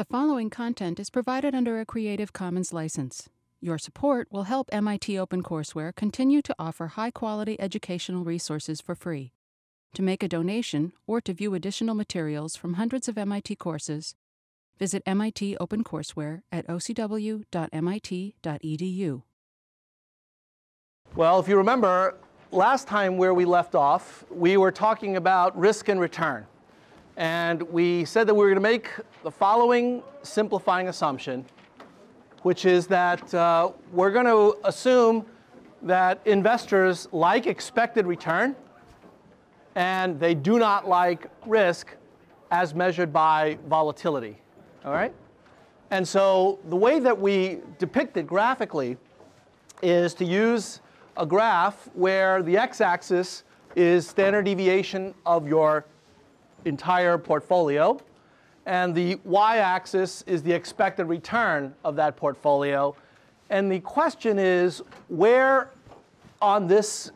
The following content is provided under a Creative Commons license. Your support will help MIT OpenCourseWare continue to offer high-quality educational resources for free. To make a donation or to view additional materials from hundreds of MIT courses, visit MIT OpenCourseWare at ocw.mit.edu. Well, if you remember, last time where we left off, we were talking about risk and return. And we said that we were going to make the following simplifying assumption, which is that we're going to assume that investors like expected return, and they do not like risk as measured by volatility. All right? And so the way that we depict it graphically is to use a graph where the x-axis is standard deviation of your entire portfolio, and the y-axis is the expected return of that portfolio. And the question is, where on this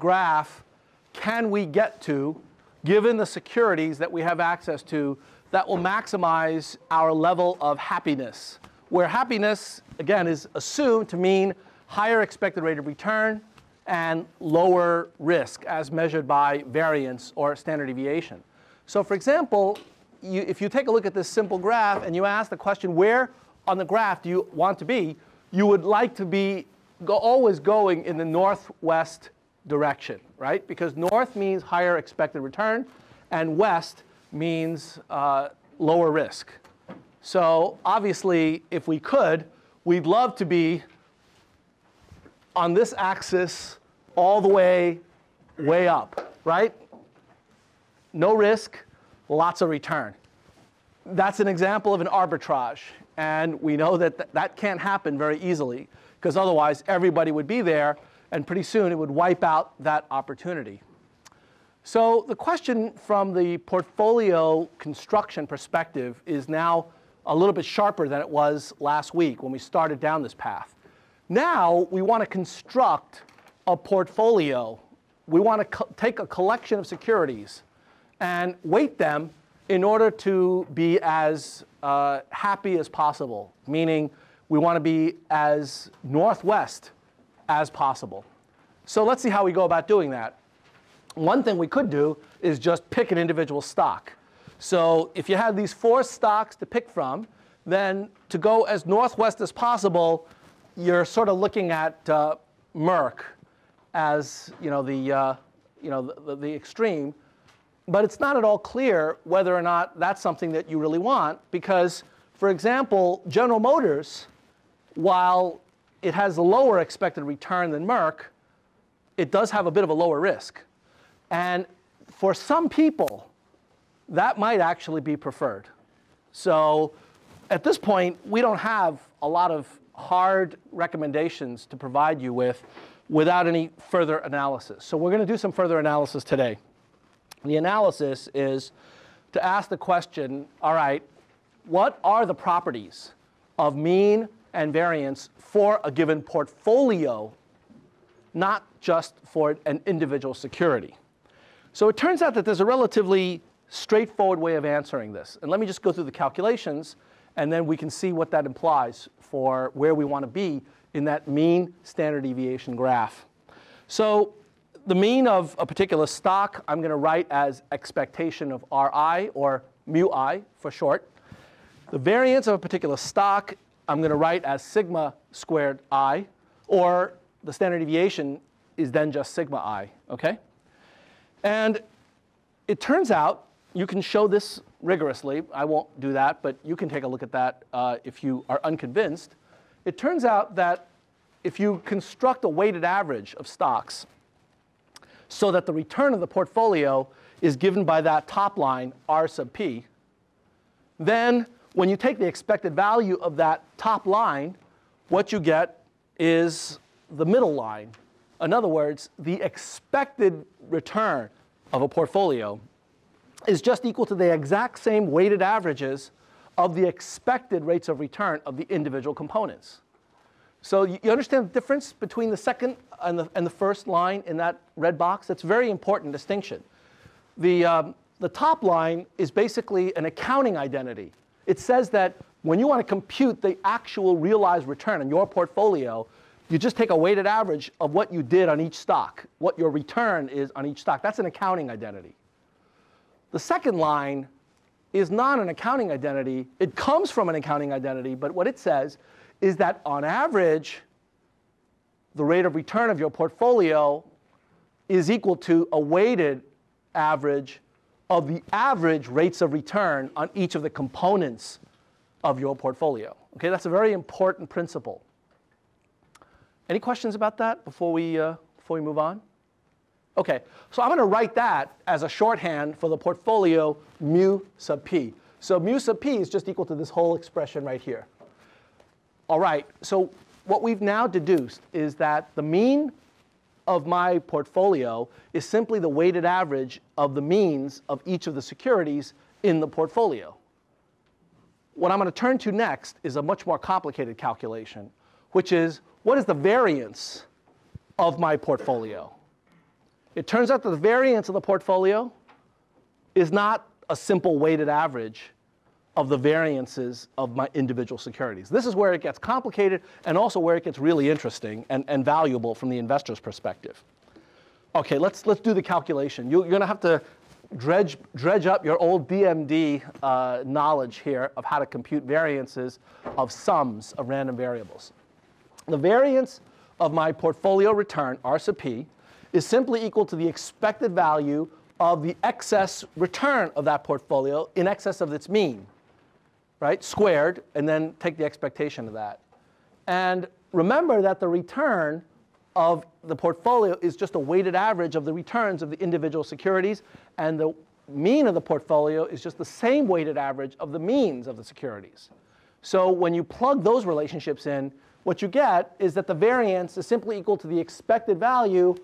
graph can we get to, given the securities that we have access to, that will maximize our level of happiness, where happiness, again, is assumed to mean higher expected rate of return and lower risk as measured by variance or standard deviation. So for example, if you take a look at this simple graph and you ask the question, where on the graph do you want to be, you would like to be always going in the northwest direction, right? Because north means higher expected return, and west means lower risk. So obviously, if we could, we'd love to be on this axis all the way up, right? No risk, lots of return. That's an example of an arbitrage. And we know that that can't happen very easily, because otherwise everybody would be there, and pretty soon it would wipe out that opportunity. So the question from the portfolio construction perspective is now a little bit sharper than it was last week when we started down this path. Now we want to construct a portfolio. We want to take a collection of securities and weight them in order to be as happy as possible, meaning we want to be as northwest as possible. So let's see how we go about doing that. One thing we could do is just pick an individual stock. So if you had these 4 stocks to pick from, then to go as northwest as possible, you're sort of looking at Merck as the extreme. But it's not at all clear whether or not that's something that you really want, because, for example, General Motors, while it has a lower expected return than Merck, it does have a bit of a lower risk. And for some people, that might actually be preferred. So at this point, we don't have a lot of hard recommendations to provide you with without any further analysis. So we're going to do some further analysis today. The analysis is to ask the question, all right, what are the properties of mean and variance for a given portfolio, not just for an individual security? So it turns out that there's a relatively straightforward way of answering this. And let me just go through the calculations, and then we can see what that implies for where we want to be in that mean standard deviation graph. So the mean of a particular stock, I'm going to write as expectation of RI, or mu I for short. The variance of a particular stock, I'm going to write as sigma squared I, or the standard deviation is then just sigma I. Okay? And it turns out you can show this rigorously. I won't do that, but you can take a look at that if you are unconvinced. It turns out that if you construct a weighted average of stocks, so that the return of the portfolio is given by that top line, R sub P, then when you take the expected value of that top line, what you get is the middle line. In other words, the expected return of a portfolio is just equal to the exact same weighted averages of the expected rates of return of the individual components. So you understand the difference between the second and the first line in that red box? That's a very important distinction. The top line is basically an accounting identity. It says that when you want to compute the actual realized return on your portfolio, you just take a weighted average of what you did on each stock, what your return is on each stock. That's an accounting identity. The second line is not an accounting identity. It comes from an accounting identity, but what it says is that on average, the rate of return of your portfolio is equal to a weighted average of the average rates of return on each of the components of your portfolio. Okay, that's a very important principle. Any questions about that before we move on? Okay, so I'm going to write that as a shorthand for the portfolio mu sub p. So mu sub p is just equal to this whole expression right here. All right, so what we've now deduced is that the mean of my portfolio is simply the weighted average of the means of each of the securities in the portfolio. What I'm going to turn to next is a much more complicated calculation, which is, what is the variance of my portfolio? It turns out that the variance of the portfolio is not a simple weighted average of the variances of my individual securities. This is where it gets complicated and also where it gets really interesting and valuable from the investor's perspective. Okay, let's do the calculation. You're going to have to dredge up your old DMD knowledge here of how to compute variances of sums of random variables. The variance of my portfolio return, R sub P, is simply equal to the expected value of the excess return of that portfolio in excess of its mean, right? Squared, and then take the expectation of that. And remember that the return of the portfolio is just a weighted average of the returns of the individual securities, and the mean of the portfolio is just the same weighted average of the means of the securities. So when you plug those relationships in, what you get is that the variance is simply equal to the expected value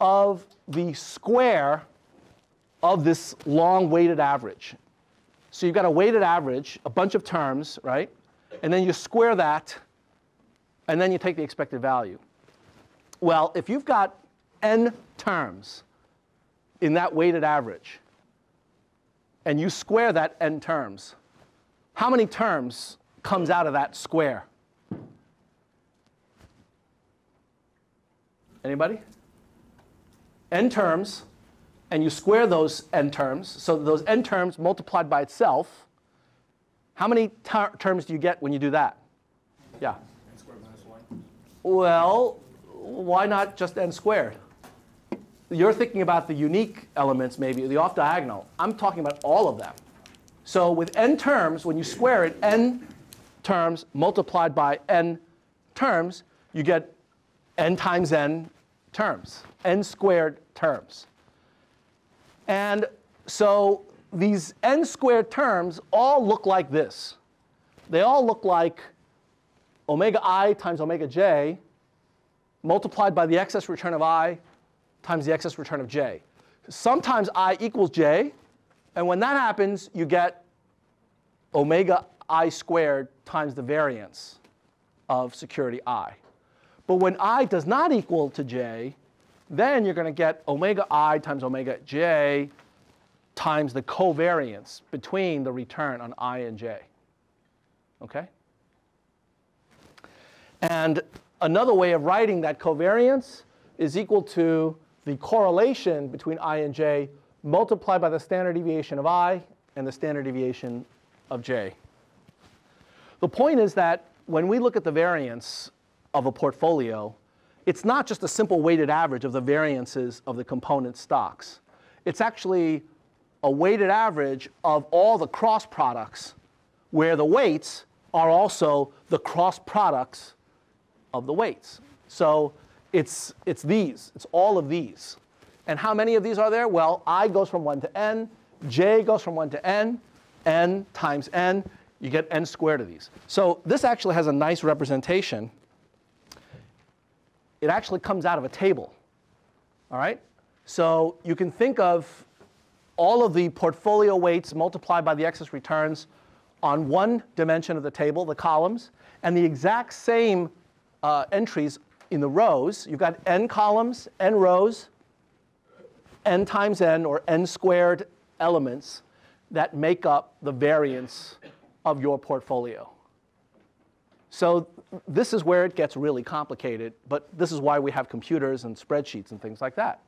of the square of this long weighted average. So you've got a weighted average, a bunch of terms, right? And then you square that, and then you take the expected value. Well, if you've got n terms in that weighted average, and you square that n terms, how many terms comes out of that square? Anybody? N terms, and you square those n terms, so those n terms multiplied by itself, how many terms do you get when you do that? Yeah? N squared minus 1. Well, why not just n squared? You're thinking about the unique elements maybe, the off-diagonal. I'm talking about all of them. So with n terms, when you square it, n terms multiplied by n terms, you get n times n terms, n squared terms. And so these n squared terms all look like this. They all look like omega I times omega j multiplied by the excess return of I times the excess return of j. Sometimes I equals j, and when that happens, you get omega I squared times the variance of security I. But when I does not equal to j, then you're going to get omega I times omega j times the covariance between the return on I and j. Okay? And another way of writing that covariance is equal to the correlation between I and j multiplied by the standard deviation of I and the standard deviation of j. The point is that when we look at the variance of a portfolio, it's not just a simple weighted average of the variances of the component stocks. It's actually a weighted average of all the cross products where the weights are also the cross products of the weights. So it's these. It's all of these. And how many of these are there? Well, I goes from 1 to n. J goes from 1 to n. N times n. You get n squared of these. So this actually has a nice representation. It actually comes out of a table, all right? So you can think of all of the portfolio weights multiplied by the excess returns on one dimension of the table, the columns, and the exact same entries in the rows. You've got n columns, n rows, n times n, or n squared elements that make up the variance of your portfolio. So this is where it gets really complicated, but this is why we have computers and spreadsheets and things like that.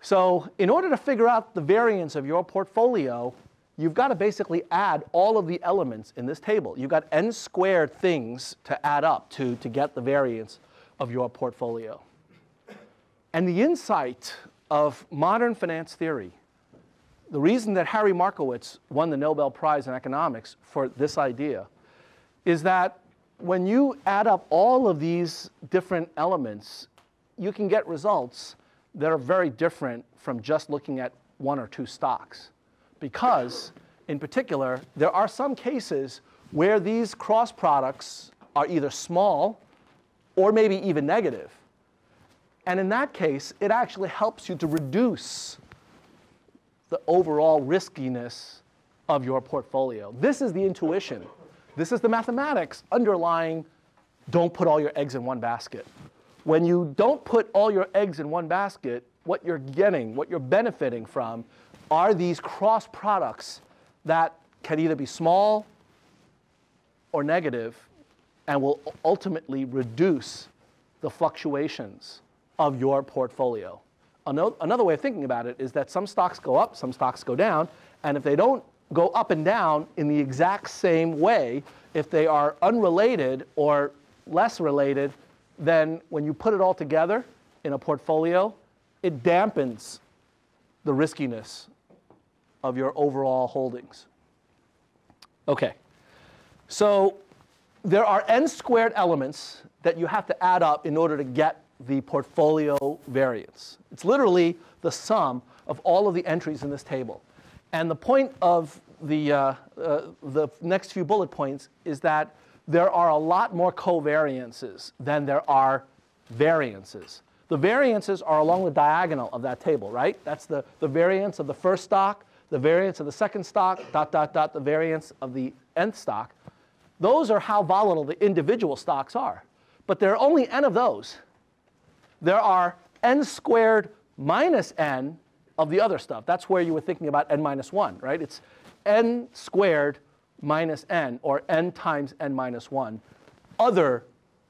So in order to figure out the variance of your portfolio, you've got to basically add all of the elements in this table. You've got n squared things to add up to get the variance of your portfolio. And the insight of modern finance theory, the reason that Harry Markowitz won the Nobel Prize in economics for this idea, is that when you add up all of these different elements, you can get results that are very different from just looking at one or two stocks. Because, in particular, there are some cases where these cross products are either small or maybe even negative. And in that case, it actually helps you to reduce the overall riskiness of your portfolio. This is the intuition. This is the mathematics underlying don't put all your eggs in one basket. When you don't put all your eggs in one basket, what you're getting, what you're benefiting from, are these cross products that can either be small or negative and will ultimately reduce the fluctuations of your portfolio. Another way of thinking about it is that some stocks go up, some stocks go down, and if they don't go up and down in the exact same way, if they are unrelated or less related, then when you put it all together in a portfolio, it dampens the riskiness of your overall holdings. Okay, so there are n squared elements that you have to add up in order to get the portfolio variance. It's literally the sum of all of the entries in this table. And the point of the next few bullet points is that there are a lot more covariances than there are variances. The variances are along the diagonal of that table, right? That's the variance of the first stock, the variance of the second stock, dot, dot, dot, the variance of the nth stock. Those are how volatile the individual stocks are. But there are only n of those. There are n squared minus n of the other stuff. That's where you were thinking about n minus 1, right? It's n squared minus n, or n times n minus 1, other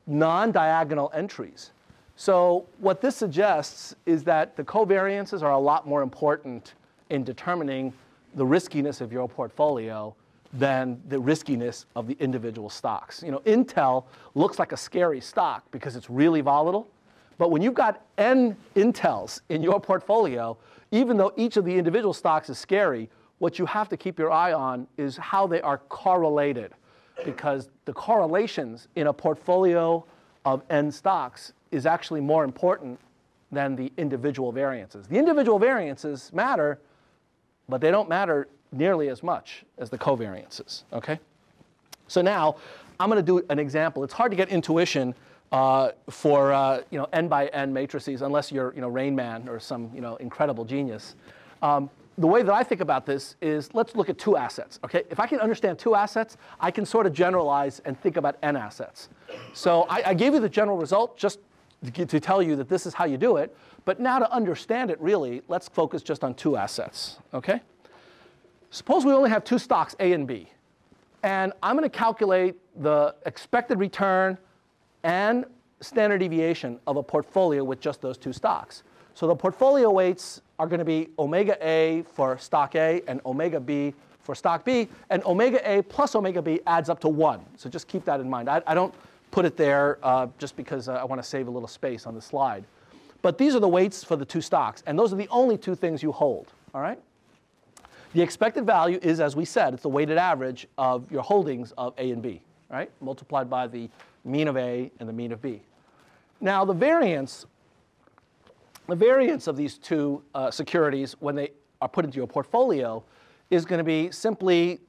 non-diagonal entries. So what this suggests is that the covariances are a lot more important in determining the riskiness of your portfolio than the riskiness of the individual stocks. You know, Intel looks like a scary stock because it's really volatile. But when you've got n Intels in your portfolio, even though each of the individual stocks is scary, what you have to keep your eye on is how they are correlated, because the correlations in a portfolio of n stocks is actually more important than the individual variances. The individual variances matter, but they don't matter nearly as much as the covariances, okay? So now, I'm going to do an example. It's hard to get intuition for you know, n by n matrices unless you're Rain Man or some incredible genius. The way that I think about this is let's look at two assets. Okay, if I can understand two assets, I can sort of generalize and think about n assets. So I gave you the general result just to tell you that this is how you do it. But now to understand it really, let's focus just on two assets. Okay, suppose we only have two stocks, A and B, and I'm going to calculate the expected return and standard deviation of a portfolio with just those two stocks. So the portfolio weights are going to be omega A for stock A and omega B for stock B. And omega A plus omega B adds up to 1. So just keep that in mind. I don't put it there just because I want to save a little space on the slide. But these are the weights for the two stocks. And those are the only two things you hold. All right? The expected value is, as we said, it's the weighted average of your holdings of A and B, right? Multiplied by the mean of A and the mean of B. Now the variance of these two securities when they are put into your portfolio is going to be simply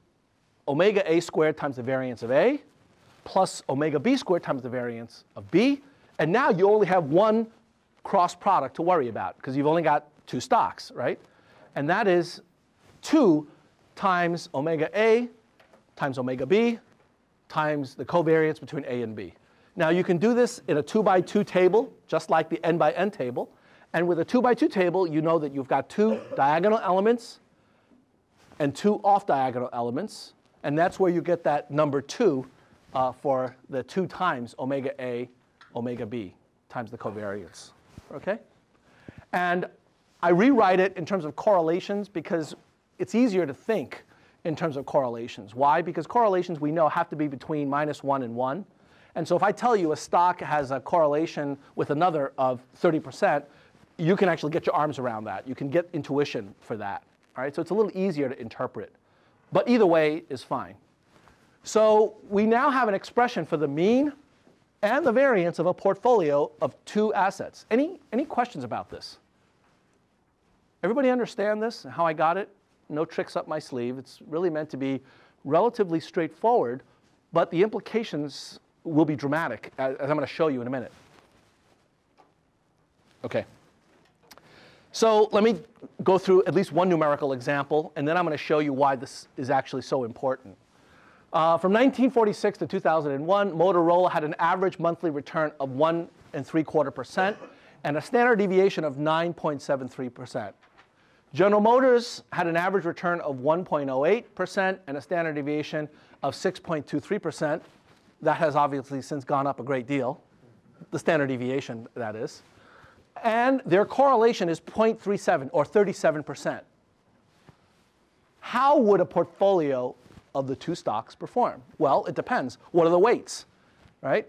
omega A squared times the variance of A plus omega B squared times the variance of B. And now you only have one cross product to worry about because you've only got two stocks, right? And that is 2 times omega A times omega B times the covariance between A and B. Now you can do this in a 2 by 2 table, just like the n by n table. And with a 2 by 2 table, you know that you've got two diagonal elements and two off diagonal elements. And that's where you get that number 2 for the 2 times omega A, omega B, times the covariance. Okay? And I rewrite it in terms of correlations because it's easier to think in terms of correlations. Why? Because correlations we know have to be between -1 and 1. And so if I tell you a stock has a correlation with another of 30%, you can actually get your arms around that. You can get intuition for that. All right? So it's a little easier to interpret. But either way is fine. So we now have an expression for the mean and the variance of a portfolio of 2 assets. Any questions about this? Everybody understand this and how I got it? No tricks up my sleeve. It's really meant to be relatively straightforward, but the implications will be dramatic, as I'm going to show you in a minute. Okay. So let me go through at least one numerical example, and then I'm going to show you why this is actually so important. From 1946 to 2001, Motorola had an average monthly return of 1.75% and a standard deviation of 9.73%. General Motors had an average return of 1.08% and a standard deviation of 6.23%. That has obviously since gone up a great deal, the standard deviation, that is. And their correlation is 0.37, or 37%. How would a portfolio of the 2 stocks perform? Well, it depends. What are the weights, right?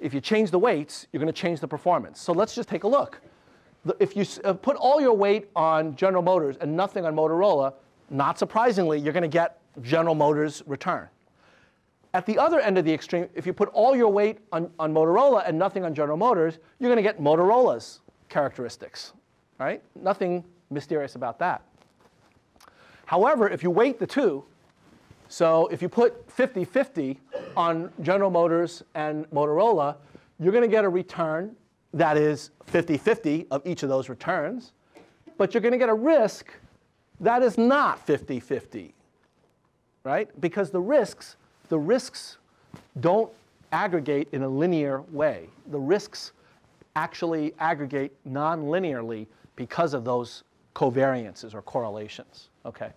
If you change the weights, you're going to change the performance. So let's just take a look. If you put all your weight on General Motors and nothing on Motorola, not surprisingly, you're going to get General Motors' return. At the other end of the extreme, if you put all your weight on Motorola and nothing on General Motors, you're going to get Motorola's characteristics, right? Nothing mysterious about that. However, if you weight the 2, so if you put 50-50 on General Motors and Motorola, you're going to get a return that is 50-50 of each of those returns, but you're going to get a risk that is not 50-50, right? Because the risks don't aggregate in a linear way. The risks actually aggregate non-linearly because of those covariances or correlations. Okay.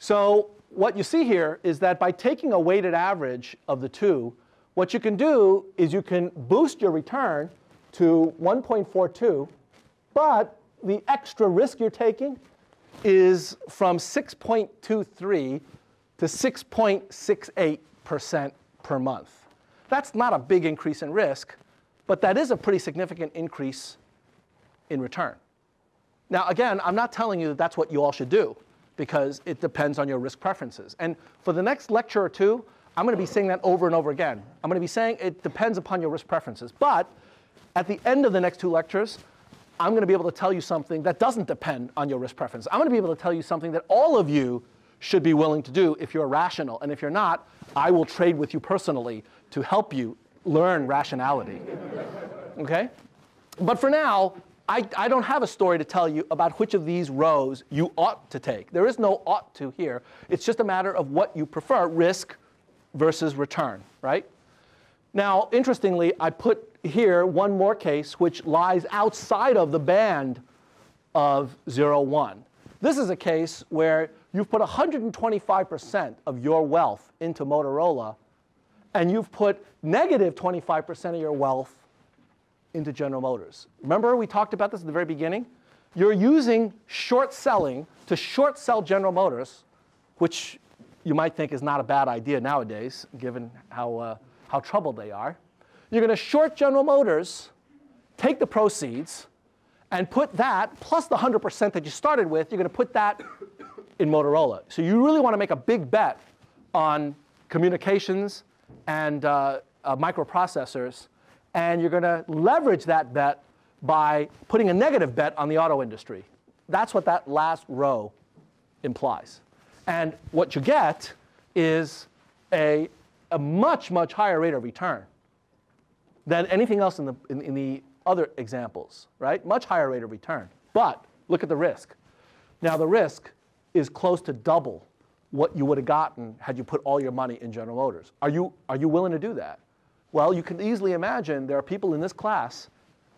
So what you see here is that by taking a weighted average of the 2, what you can do is you can boost your return to 1.42, but the extra risk you're taking is from 6.23 to 6.68% per month. That's not a big increase in risk, but that is a pretty significant increase in return. Now, again, I'm not telling you that that's what you all should do, because it depends on your risk preferences. And for the next lecture or 2, I'm going to be saying that over and over again. I'm going to be saying it depends upon your risk preferences. But at the end of the next 2 lectures, I'm going to be able to tell you something that doesn't depend on your risk preference. I'm going to be able to tell you something that all of you should be willing to do if you're rational. And if you're not, I will trade with you personally to help you learn rationality. Okay? But for now, I don't have a story to tell you about which of these rows you ought to take. There is no ought to here. It's just a matter of what you prefer, risk versus return, right? Now, interestingly, I put here one more case which lies outside of the band of 0-1. This is a case where you've put 125% of your wealth into Motorola, and you've put -25% of your wealth into General Motors. Remember we talked about this at the very beginning? You're using short selling to short sell General Motors, which you might think is not a bad idea nowadays, given how troubled they are. You're going to short General Motors, take the proceeds, and put that, plus the 100% that you started with, you're going to put that in Motorola. So you really want to make a big bet on communications and microprocessors, and you're going to leverage that bet by putting a negative bet on the auto industry. That's what that last row implies. And what you get is a much, much higher rate of return than anything else in the other examples, right? Much higher rate of return. But look at the risk. Now the risk is close to double what you would have gotten had you put all your money in General Motors. Are you willing to do that? Well, you can easily imagine there are people in this class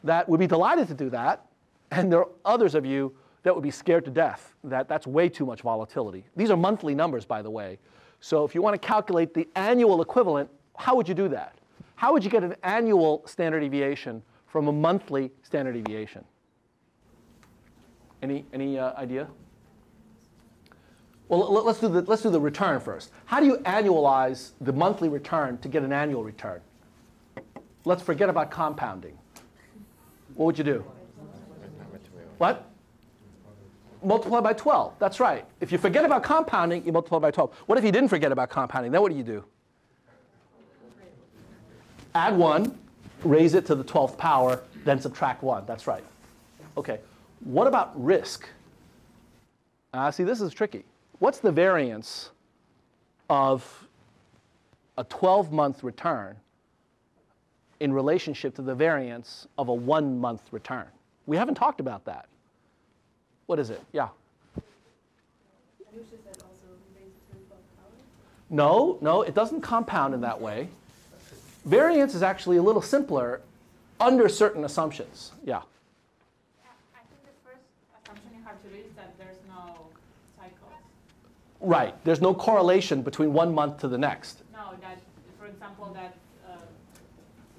that would be delighted to do that, and there are others of you that would be scared to death that that's way too much volatility. These are monthly numbers, by the way. So if you want to calculate the annual equivalent, how would you do that? How would you get an annual standard deviation from a monthly standard deviation? Any idea? Well, let's do the return first. How do you annualize the monthly return to get an annual return? Let's forget about compounding. What would you do? What? Multiply by 12. That's right. If you forget about compounding, you multiply by 12. What if you didn't forget about compounding? Then what do? Add 1, raise it to the 12th power, then subtract 1. That's right. OK. What about risk? See, this is tricky. What's the variance of a 12-month return in relationship to the variance of a 1-month return? We haven't talked about that. What is it? Yeah? No, no, it doesn't compound in that way. Variance is actually a little simpler under certain assumptions. Yeah? I think the first assumption you have to do is that there's no cycles. Right. There's no correlation between 1 month to the next. No, that, for example, that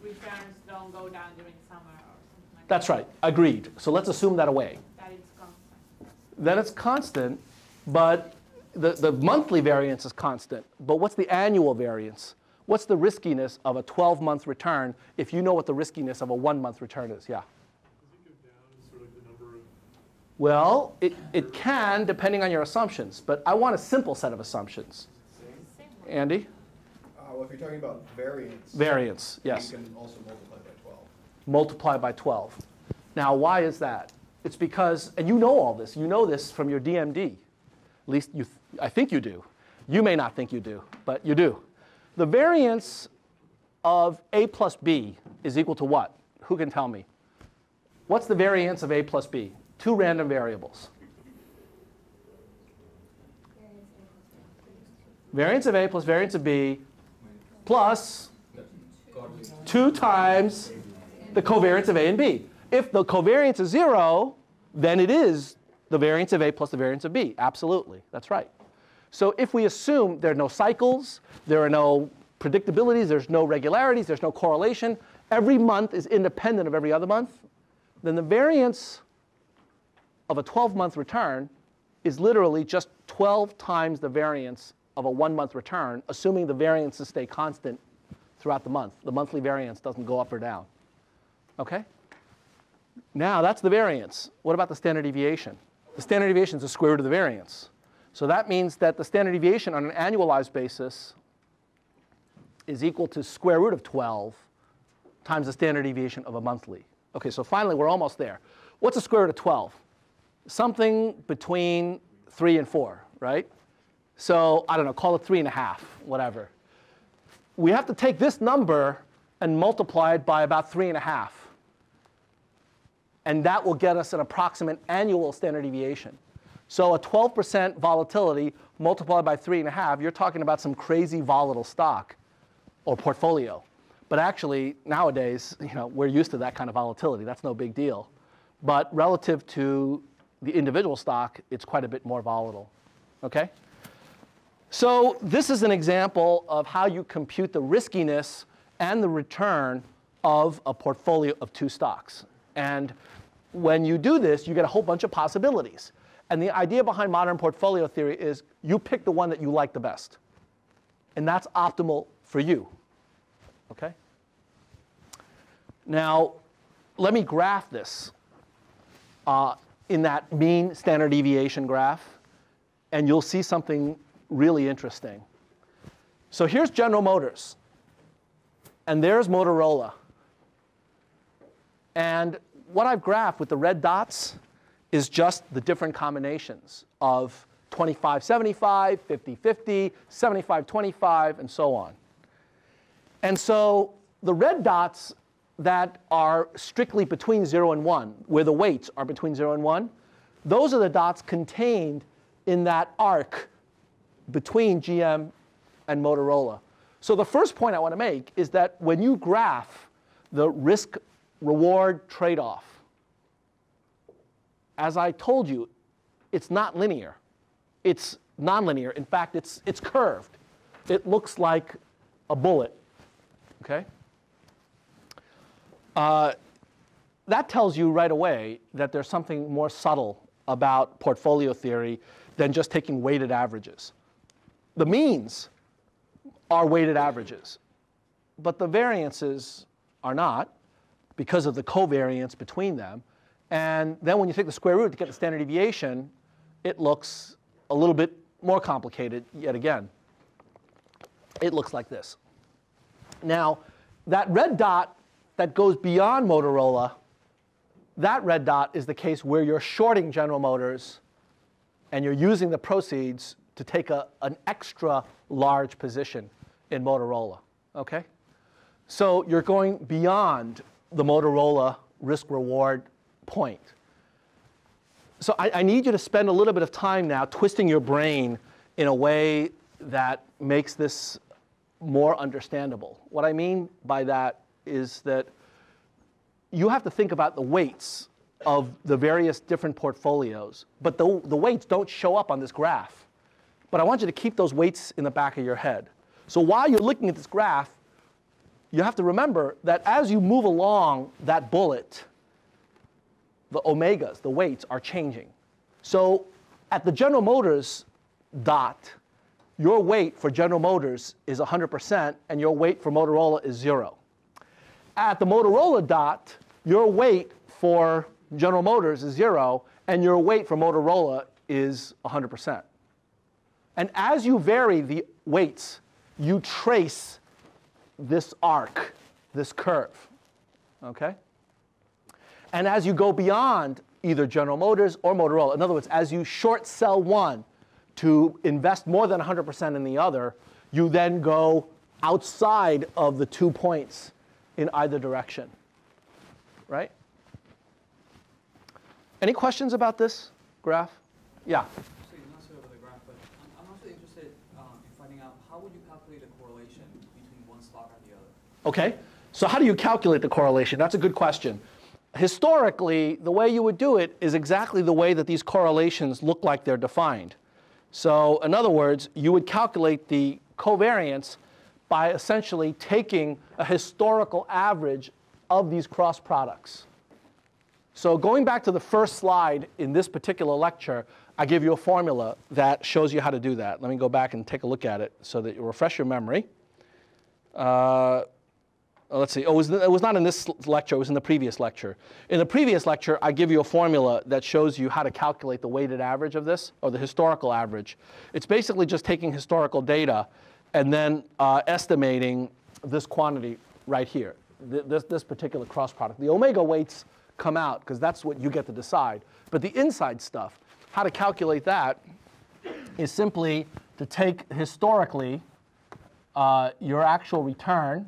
returns don't go down during summer or something like that. That's right. Agreed. So let's assume that away. That it's constant. That it's constant, but the monthly variance is constant. But what's the annual variance? What's the riskiness of a 12-month return if you know what the riskiness of a 1-month return is? Yeah? Does it go down sort of the number of? Well, it can, depending on your assumptions. But I want a simple set of assumptions. Same. Andy? Well, if you're talking about variance. Variance, yes. You can also multiply by 12. Multiply by 12. Now, why is that? It's because, and you know all this. You know this from your DMD. At least you I think you do. You may not think you do, but you do. The variance of A plus B is equal to what? Who can tell me? What's the variance of A plus B? Two random variables. Variance of A plus variance of B plus 2 times the covariance of A and B. If the covariance is 0, then it is the variance of A plus the variance of B. Absolutely. That's right. So if we assume there are no cycles, there are no predictabilities, there's no regularities, there's no correlation, every month is independent of every other month, then the variance of a 12-month return is literally just 12 times the variance of a 1-month return, assuming the variances stay constant throughout the month. The monthly variance doesn't go up or down. OK? Now, that's the variance. What about the standard deviation? The standard deviation is the square root of the variance. So that means that the standard deviation on an annualized basis is equal to square root of 12 times the standard deviation of a monthly. OK, so finally, we're almost there. What's the square root of 12? Something between 3 and 4, right? So I don't know, call it 3.5, whatever. We have to take this number and multiply it by about 3.5. And that will get us an approximate annual standard deviation. So a 12% volatility multiplied by 3.5, you're talking about some crazy volatile stock or portfolio. But actually, nowadays, you know, we're used to that kind of volatility. That's no big deal. But relative to the individual stock, it's quite a bit more volatile. OK? So this is an example of how you compute the riskiness and the return of a portfolio of 2 stocks. And when you do this, you get a whole bunch of possibilities. And the idea behind modern portfolio theory is you pick the one that you like the best. And that's optimal for you. OK? Now, let me graph this in that mean standard deviation graph. And you'll see something really interesting. So here's General Motors. And there's Motorola. And what I've graphed with the red dots is just the different combinations of 25-75, 50-50, 75-25, and so on. And so the red dots that are strictly between 0 and 1, where the weights are between 0 and 1, those are the dots contained in that arc between GM and Motorola. So the first point I want to make is that when you graph the risk-reward trade-off, as I told you, it's not linear. It's nonlinear. In fact, it's curved. it looks like a bullet, okay? That tells you right away that there's something more subtle about portfolio theory than just taking weighted averages. The means are weighted averages, but the variances are not because of the covariance between them. And then when you take the square root to get the standard deviation, it looks a little bit more complicated yet again. It looks like this. Now, that red dot that goes beyond Motorola, that red dot is the case where you're shorting General Motors and you're using the proceeds to take an extra large position in Motorola, okay? So you're going beyond the Motorola risk-reward point. So I need you to spend a little bit of time now twisting your brain in a way that makes this more understandable. What I mean by that is that you have to think about the weights of the various different portfolios, but the weights don't show up on this graph. But I want you to keep those weights in the back of your head. So while you're looking at this graph, you have to remember that as you move along that bullet, the omegas, the weights, are changing. So at the General Motors dot, your weight for General Motors is 100% and your weight for Motorola is 0. At the Motorola dot, your weight for General Motors is 0 and your weight for Motorola is 100%. And as you vary the weights, you trace this arc, this curve, okay? And as you go beyond either General Motors or Motorola, in other words, as you short sell one to invest more than 100% in the other, you then go outside of the 2 points in either direction, right? Any questions about this graph? Yeah? So you're not sure about the graph, but I'm also interested in finding out how would you calculate a correlation between one stock and the other? Okay, so how do you calculate the correlation? That's a good question. Historically, the way you would do it is exactly the way that these correlations look like they're defined. So in other words, you would calculate the covariance by essentially taking a historical average of these cross products. So going back to the first slide in this particular lecture, I give you a formula that shows you how to do that. Let me go back and take a look at it so that you refresh your memory. Let's see, it was not in this lecture, it was in the previous lecture. In the previous lecture, I give you a formula that shows you how to calculate the weighted average of this, or the historical average. It's basically just taking historical data and then estimating this quantity right here, this particular cross product. The omega weights come out, because that's what you get to decide. But the inside stuff, how to calculate that is simply to take historically your actual return,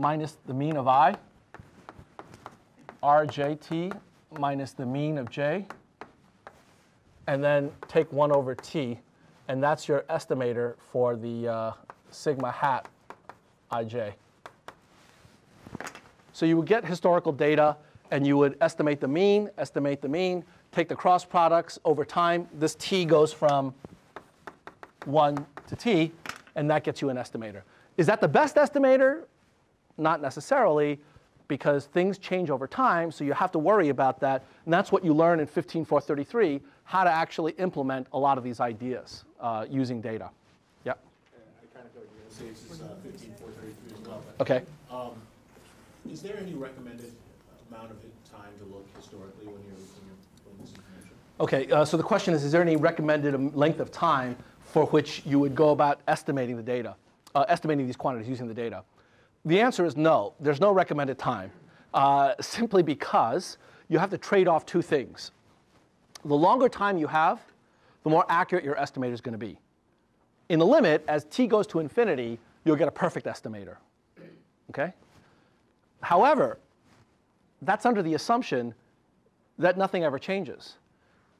minus the mean of I, RJT minus the mean of J, and then take 1 over T, and that's your estimator for the sigma hat IJ. So you would get historical data, and you would estimate the mean, take the cross products over time. This T goes from 1 to T, and that gets you an estimator. Is that the best estimator? Not necessarily, because things change over time, so you have to worry about that. And that's what you learn in 15433, how to actually implement a lot of these ideas using data. Yeah? I kind of feel like you're going to say this is 15433 as well. Okay. Is there any recommended amount of time to look historically when you're looking at this information? Okay, so the question is there any recommended length of time for which you would go about estimating the data, estimating these quantities using the data? The answer is no. There's no recommended time, simply because you have to trade off two things. The longer time you have, the more accurate your estimator is going to be. In the limit, as t goes to infinity, you'll get a perfect estimator. Okay? However, that's under the assumption that nothing ever changes.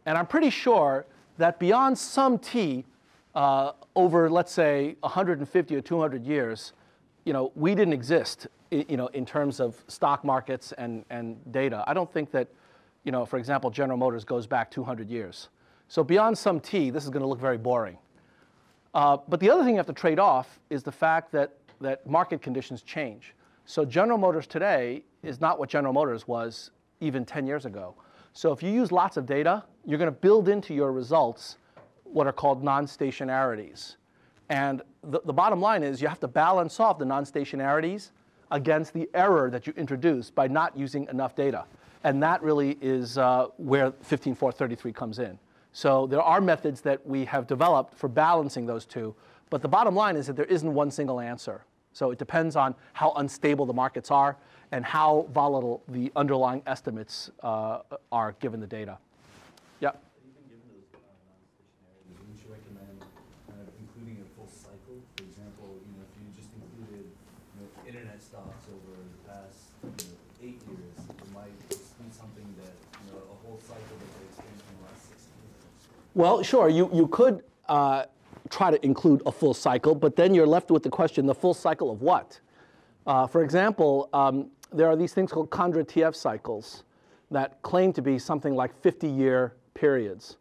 And I'm pretty sure that beyond some t over, let's say, 150 or 200 years, you know, we didn't exist, you know, in terms of stock markets and data. I don't think that, you know, for example, General Motors goes back 200 years. So beyond some t, this is going to look very boring. But the other thing you have to trade off is the fact that market conditions change. So General Motors today is not what General Motors was even 10 years ago. So if you use lots of data, you're going to build into your results what are called non-stationarities. And the bottom line is you have to balance off the non-stationarities against the error that you introduce by not using enough data. And that really is where 15.433 comes in. So there are methods that we have developed for balancing those two. But the bottom line is that there isn't one single answer. So it depends on how unstable the markets are and how volatile the underlying estimates are given the data. Yeah? Well, sure, you could try to include a full cycle, but then you're left with the question, the full cycle of what? For example, there are these things called Condra-TF cycles that claim to be something like 50-year periods.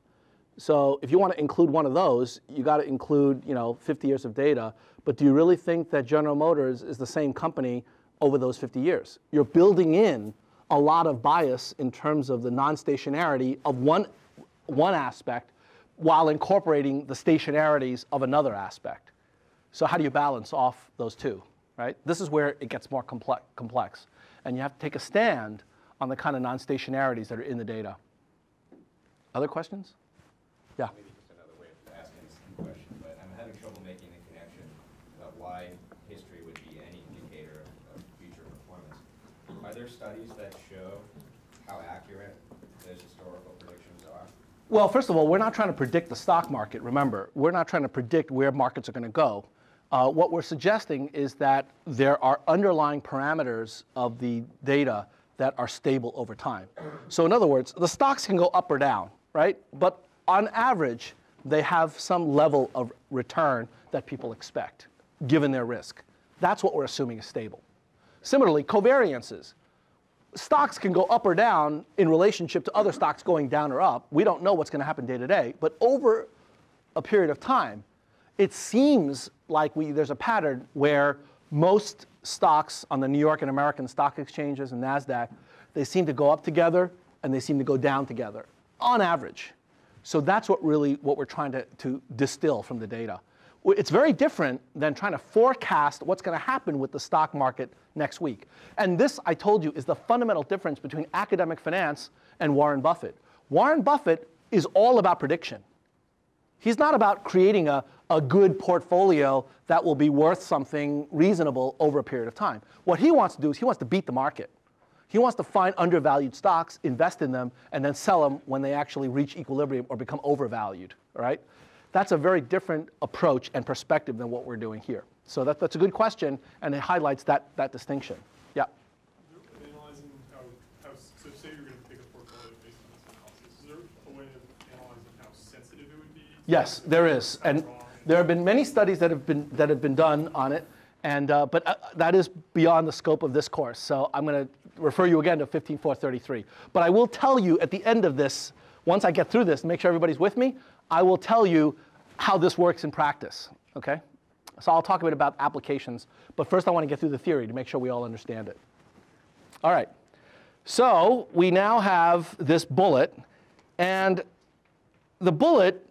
So if you want to include one of those, you got to include 50 years of data. But do you really think that General Motors is the same company over those 50 years? You're building in a lot of bias in terms of the non-stationarity of one aspect while incorporating the stationarities of another aspect. So how do you balance off those two, right? This is where it gets more complex. And you have to take a stand on the kind of non-stationarities that are in the data. Other questions? Yeah? Maybe just another way of asking the same question, but I'm having trouble making the connection about why history would be any indicator of future performance. Are there studies that show how accurate those historical predictions are? Well, first of all, we're not trying to predict the stock market, remember. We're not trying to predict where markets are going to go. What we're suggesting is that there are underlying parameters of the data that are stable over time. So in other words, the stocks can go up or down, right? But on average, they have some level of return that people expect, given their risk. That's what we're assuming is stable. Similarly, covariances. Stocks can go up or down in relationship to other stocks going down or up. We don't know what's going to happen day to day. But over a period of time, it seems like there's a pattern where most stocks on the New York and American stock exchanges and NASDAQ, they seem to go up together and they seem to go down together on average. So that's what we're trying to distill from the data. It's very different than trying to forecast what's going to happen with the stock market next week. And this, I told you, is the fundamental difference between academic finance and Warren Buffett. Warren Buffett is all about prediction. He's not about creating a good portfolio that will be worth something reasonable over a period of time. What he wants to do is he wants to beat the market. He wants to find undervalued stocks, invest in them, and then sell them when they actually reach equilibrium or become overvalued, right? That's a very different approach and perspective than what we're doing here. So that's a good question, and it highlights that distinction. Yeah? You're analyzing so say you're going to pick a portfolio based on this analysis. Is there a way of analyzing how sensitive it would be? Yes, there is. And there have been many studies that have been done on it, and, but that is beyond the scope of this course. So I'm going to refer you again to 15.433. But I will tell you at the end of this, once I get through this, make sure everybody's with me, I will tell you how this works in practice, okay? So I'll talk a bit about applications, but first I want to get through the theory to make sure we all understand it. All right, so we now have this bullet, and the bullet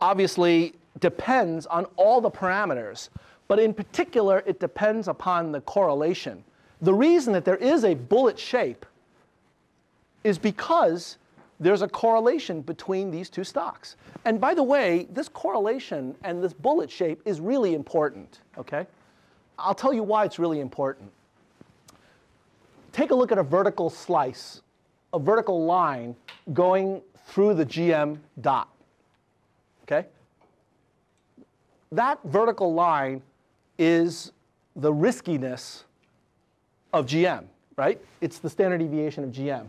obviously depends on all the parameters, but in particular it depends upon the correlation. The reason that there is a bullet shape is because there's a correlation between these two stocks. And by the way, this correlation and this bullet shape is really important, okay? I'll tell you why it's really important. Take a look at a vertical slice, a vertical line going through the GM dot, okay? That vertical line is the riskiness of GM, right? It's the standard deviation of GM.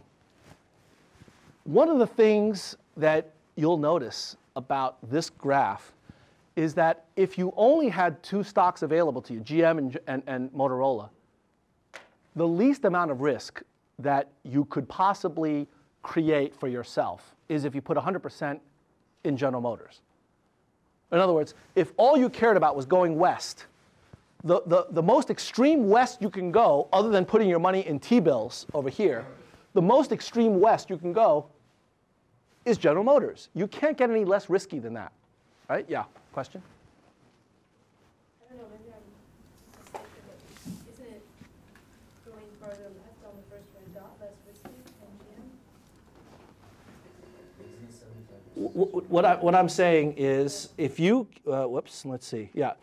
One of the things that you'll notice about this graph is that if you only had two stocks available to you, GM and Motorola, the least amount of risk that you could possibly create for yourself is if you put 100% in General Motors. In other words, if all you cared about was going west, the most extreme west you can go, other than putting your money in T-bills over here, the most extreme west you can go is General Motors. You can't get any less risky than that. Right? Yeah. Question? I don't know. Maybe I'm mistaken, but isn't it going farther left on the first range off less risky than GM? What I'm saying is, if you whoops, let's see. Yeah.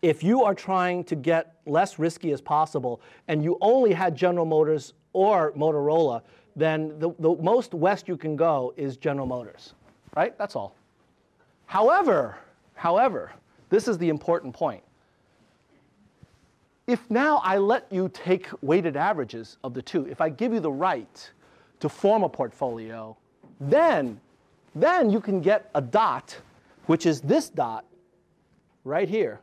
If you are trying to get less risky as possible, and you only had General Motors or Motorola, then the most west you can go is General Motors, right? That's all. However, this is the important point. If now I let you take weighted averages of the two, if I give you the right to form a portfolio, then you can get a dot, which is this dot right here.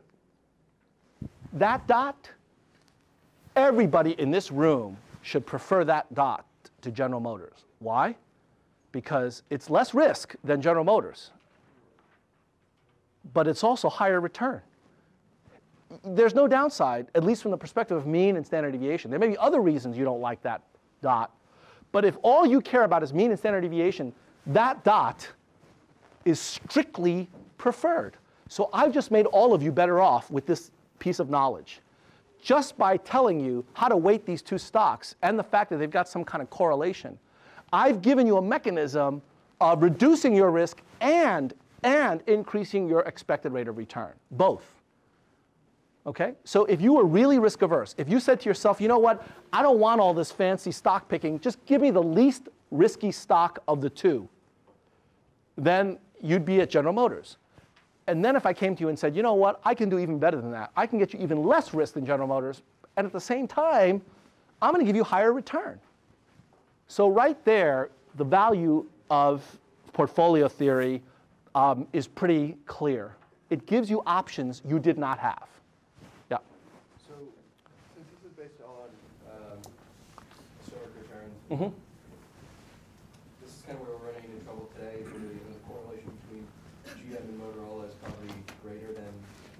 That dot, everybody in this room should prefer that dot to General Motors. Why? Because it's less risk than General Motors, but it's also higher return. There's no downside, at least from the perspective of mean and standard deviation. There may be other reasons you don't like that dot, but if all you care about is mean and standard deviation, that dot is strictly preferred. So I've just made all of you better off with this piece of knowledge, just by telling you how to weight these two stocks and the fact that they've got some kind of correlation. I've given you a mechanism of reducing your risk and increasing your expected rate of return, both. Okay? So if you were really risk averse, if you said to yourself, you know what, I don't want all this fancy stock picking, just give me the least risky stock of the two, then you'd be at General Motors. And then if I came to you and said, you know what, I can do even better than that. I can get you even less risk than General Motors. And at the same time, I'm going to give you higher return. So right there, the value of portfolio theory is pretty clear. It gives you options you did not have. Yeah. So since this is based all on historic return, this is kind of where we're running into trouble today. The correlation between GM and Motorola is probably greater than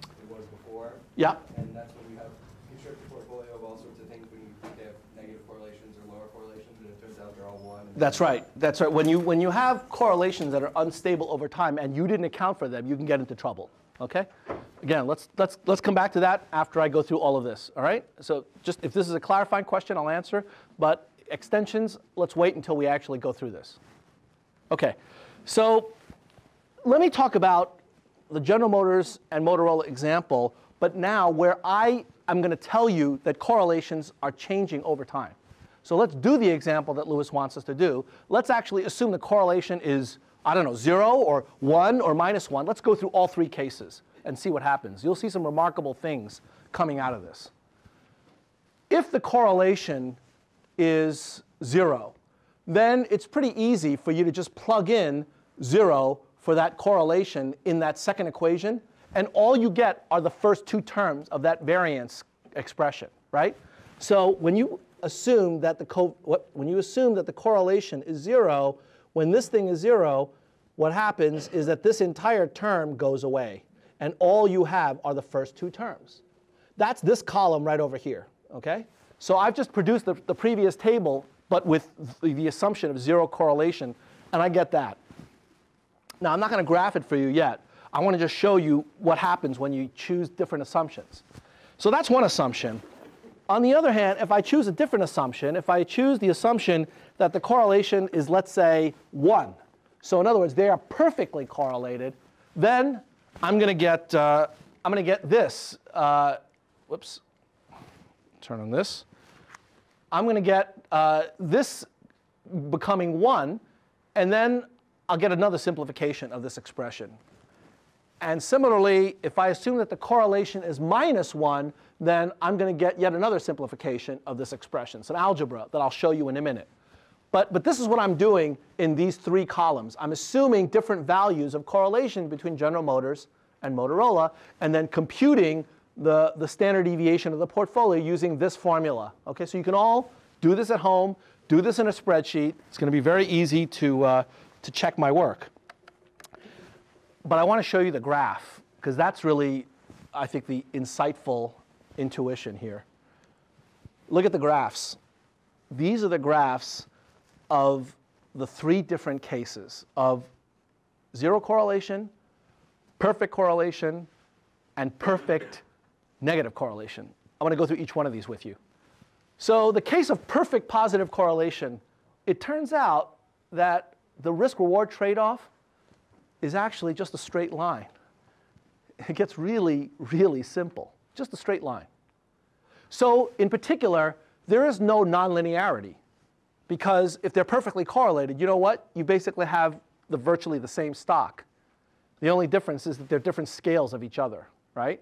it was before. Yeah. And that's when we have construct a portfolio of all sorts of things when you think they have negative correlations or lower correlations, and it turns out they're all one. That's right. That's right. When you have correlations that are unstable over time and you didn't account for them, you can get into trouble. Okay? Again, let's come back to that after I go through all of this. All right? So just if this is a clarifying question, I'll answer. But extensions, let's wait until we actually go through this. Okay. So let me talk about the General Motors and Motorola example, but now where I am going to tell you that correlations are changing over time. So let's do the example that Lewis wants us to do. Let's actually assume the correlation is, I don't know, 0 or 1 or -1. Let's go through all three cases and see what happens. You'll see some remarkable things coming out of this. If the correlation is 0, then it's pretty easy for you to just plug in 0 for that correlation in that second equation, and all you get are the first two terms of that variance expression, right? So when you assume that the correlation is 0, when this thing is 0, what happens is that this entire term goes away, and all you have are the first two terms. That's this column right over here, okay? So I've just produced the previous table, but with the assumption of 0 correlation, and I get that. Now, I'm not going to graph it for you yet. I want to just show you what happens when you choose different assumptions. So that's one assumption. On the other hand, if I choose a different assumption, if I choose the assumption that the correlation is, let's say, 1, so in other words, they are perfectly correlated, then I'm going to get, this. Whoops. Turn on this. I'm going to get this becoming 1, and then I'll get another simplification of this expression. And similarly, if I assume that the correlation is -1, then I'm going to get yet another simplification of this expression. It's an algebra that I'll show you in a minute. But this is what I'm doing in these three columns. I'm assuming different values of correlation between General Motors and Motorola, and then computing the standard deviation of the portfolio using this formula. Okay, so you can all do this at home, do this in a spreadsheet. It's going to be very easy to check my work. But I want to show you the graph, because that's really, I think, the insightful intuition here. Look at the graphs. These are the graphs of the three different cases of zero correlation, perfect correlation, and perfect negative correlation. I'm going to go through each one of these with you. So the case of perfect positive correlation, it turns out that the risk-reward trade-off is actually just a straight line. It gets really, really simple. Just a straight line. So in particular, there is no nonlinearity, because if they're perfectly correlated, you know what? You basically have virtually the same stock. The only difference is that they're different scales of each other, right?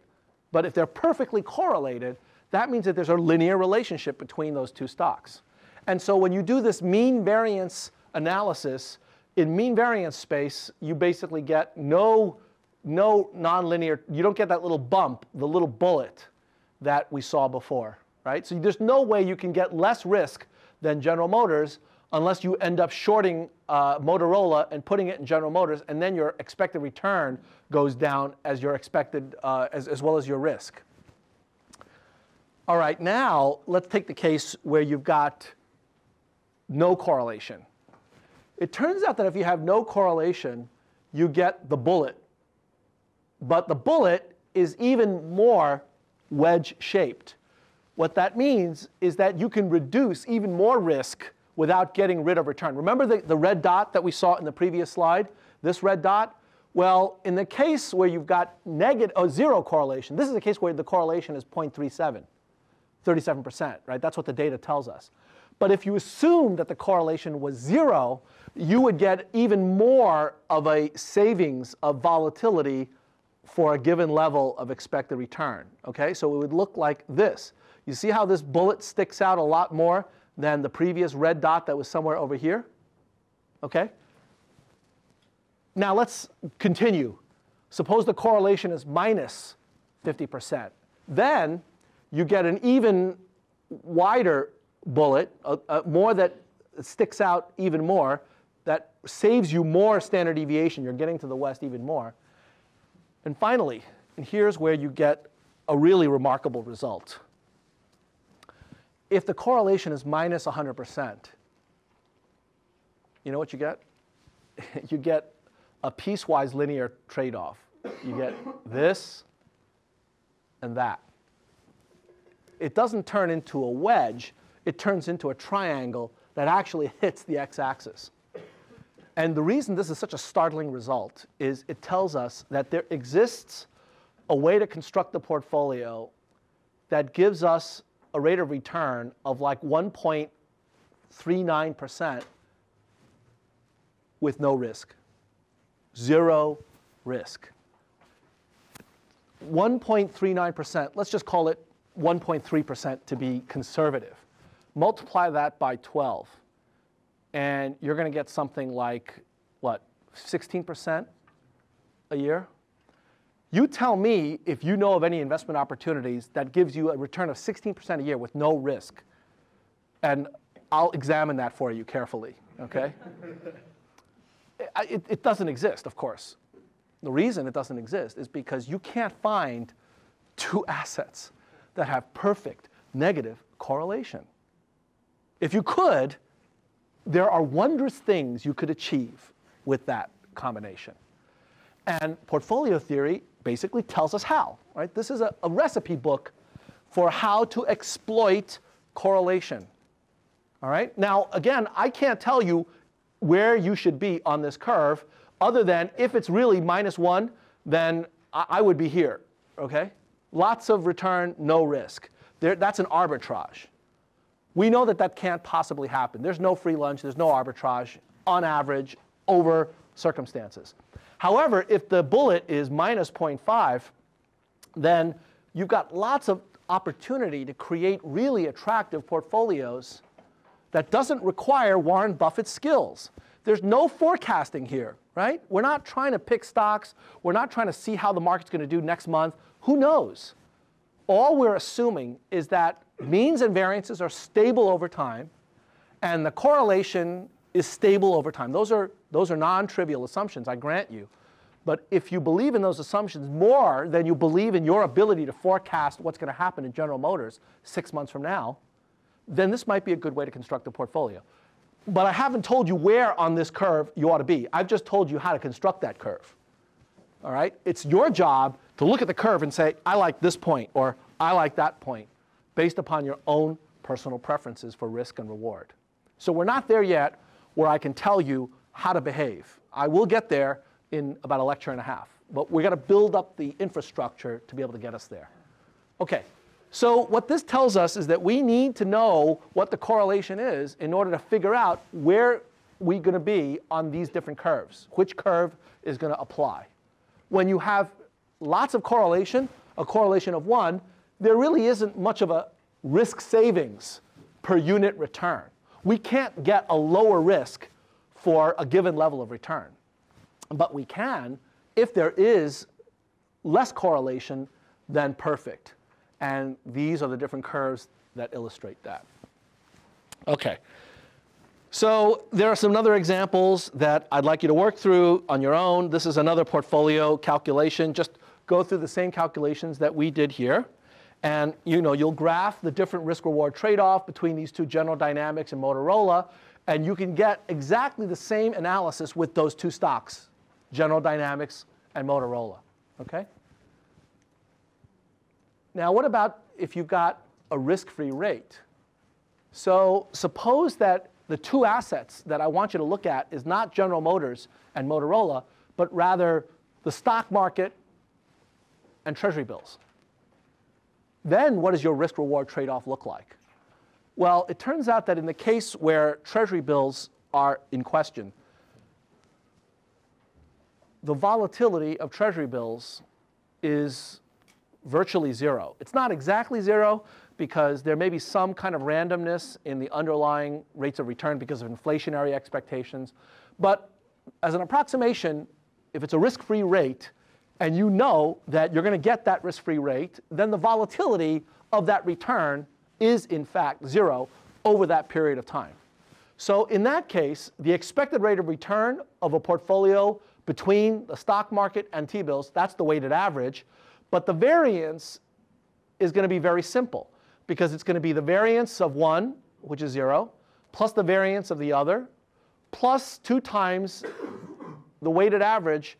But if they're perfectly correlated, that means that there's a linear relationship between those two stocks. And so when you do this mean variance analysis, in mean variance space, you basically get no nonlinear, you don't get that little bump, the little bullet that we saw before, right? So there's no way you can get less risk than General Motors unless you end up shorting Motorola and putting it in General Motors, and then your expected return goes down as your expected, as well as your risk. All right, now let's take the case where you've got no correlation. It turns out that if you have no correlation, you get the bullet. But the bullet is even more wedge-shaped. What that means is that you can reduce even more risk without getting rid of return. Remember the red dot that we saw in the previous slide? This red dot? Well, in the case where you've got zero correlation, this is a case where the correlation is 0.37, 37%, right? That's what the data tells us. But if you assume that the correlation was zero, you would get even more of a savings of volatility for a given level of expected return, okay? So it would look like this. You see how this bullet sticks out a lot more than the previous red dot that was somewhere over here, okay? Now let's continue. Suppose the correlation is minus 50%. Then you get an even wider bullet, more that sticks out even more, that saves you more standard deviation. You're getting to the west even more. And finally, and here's where you get a really remarkable result. If the correlation is minus 100%, you know what you get? You get a piecewise linear trade-off. You get this and that. It doesn't turn into a wedge. It turns into a triangle that actually hits the x-axis. And the reason this is such a startling result is it tells us that there exists a way to construct the portfolio that gives us a rate of return of like 1.39% with no risk. Zero risk. 1.39%, let's just call it 1.3% to be conservative. Multiply that by 12, and you're going to get something like, what, 16% a year? You tell me if you know of any investment opportunities that gives you a return of 16% a year with no risk, and I'll examine that for you carefully, okay? It doesn't exist, of course. The reason it doesn't exist is because you can't find two assets that have perfect negative correlation. If you could, there are wondrous things you could achieve with that combination. And portfolio theory basically tells us how, right? This is a recipe book for how to exploit correlation, all right? Now, again, I can't tell you where you should be on this curve other than if it's really -1, then I would be here, okay? Lots of return, no risk. That's an arbitrage. We know that that can't possibly happen. There's no free lunch. There's no arbitrage on average over circumstances. However, if the bullet is minus 0.5, then you've got lots of opportunity to create really attractive portfolios that doesn't require Warren Buffett's skills. There's no forecasting here, right? We're not trying to pick stocks. We're not trying to see how the market's going to do next month. Who knows? All we're assuming is that means and variances are stable over time, and the correlation is stable over time. Those are non-trivial assumptions, I grant you. But if you believe in those assumptions more than you believe in your ability to forecast what's going to happen in General Motors 6 months from now, then this might be a good way to construct a portfolio. But I haven't told you where on this curve you ought to be. I've just told you how to construct that curve. All right? It's your job to look at the curve and say, I like this point, or I like that point, based upon your own personal preferences for risk and reward. So we're not there yet where I can tell you how to behave. I will get there in about a lecture and a half. But we've got to build up the infrastructure to be able to get us there. OK. So what this tells us is that we need to know what the correlation is in order to figure out where we're going to be on these different curves, which curve is going to apply. When you have lots of correlation, a correlation of 1, there really isn't much of a risk savings per unit return. We can't get a lower risk for a given level of return. But we can if there is less correlation than perfect. And these are the different curves that illustrate that. OK. So there are some other examples that I'd like you to work through on your own. This is another portfolio calculation. Just go through the same calculations that we did here. And you'll graph the different risk-reward trade-off between these two, General Dynamics and Motorola. And you can get exactly the same analysis with those two stocks, General Dynamics and Motorola. OK? Now, what about if you've got a risk-free rate? So suppose that the two assets that I want you to look at is not General Motors and Motorola, but rather the stock market and Treasury bills. Then what does your risk-reward trade-off look like? Well, it turns out that in the case where Treasury bills are in question, the volatility of Treasury bills is virtually zero. It's not exactly zero because there may be some kind of randomness in the underlying rates of return because of inflationary expectations. But as an approximation, if it's a risk-free rate and you know that you're going to get that risk-free rate, then the volatility of that return is in fact zero over that period of time. So in that case, the expected rate of return of a portfolio between the stock market and T-bills, that's the weighted average. But the variance is going to be very simple, because it's going to be the variance of 1, which is 0, plus the variance of the other, plus 2 times the weighted average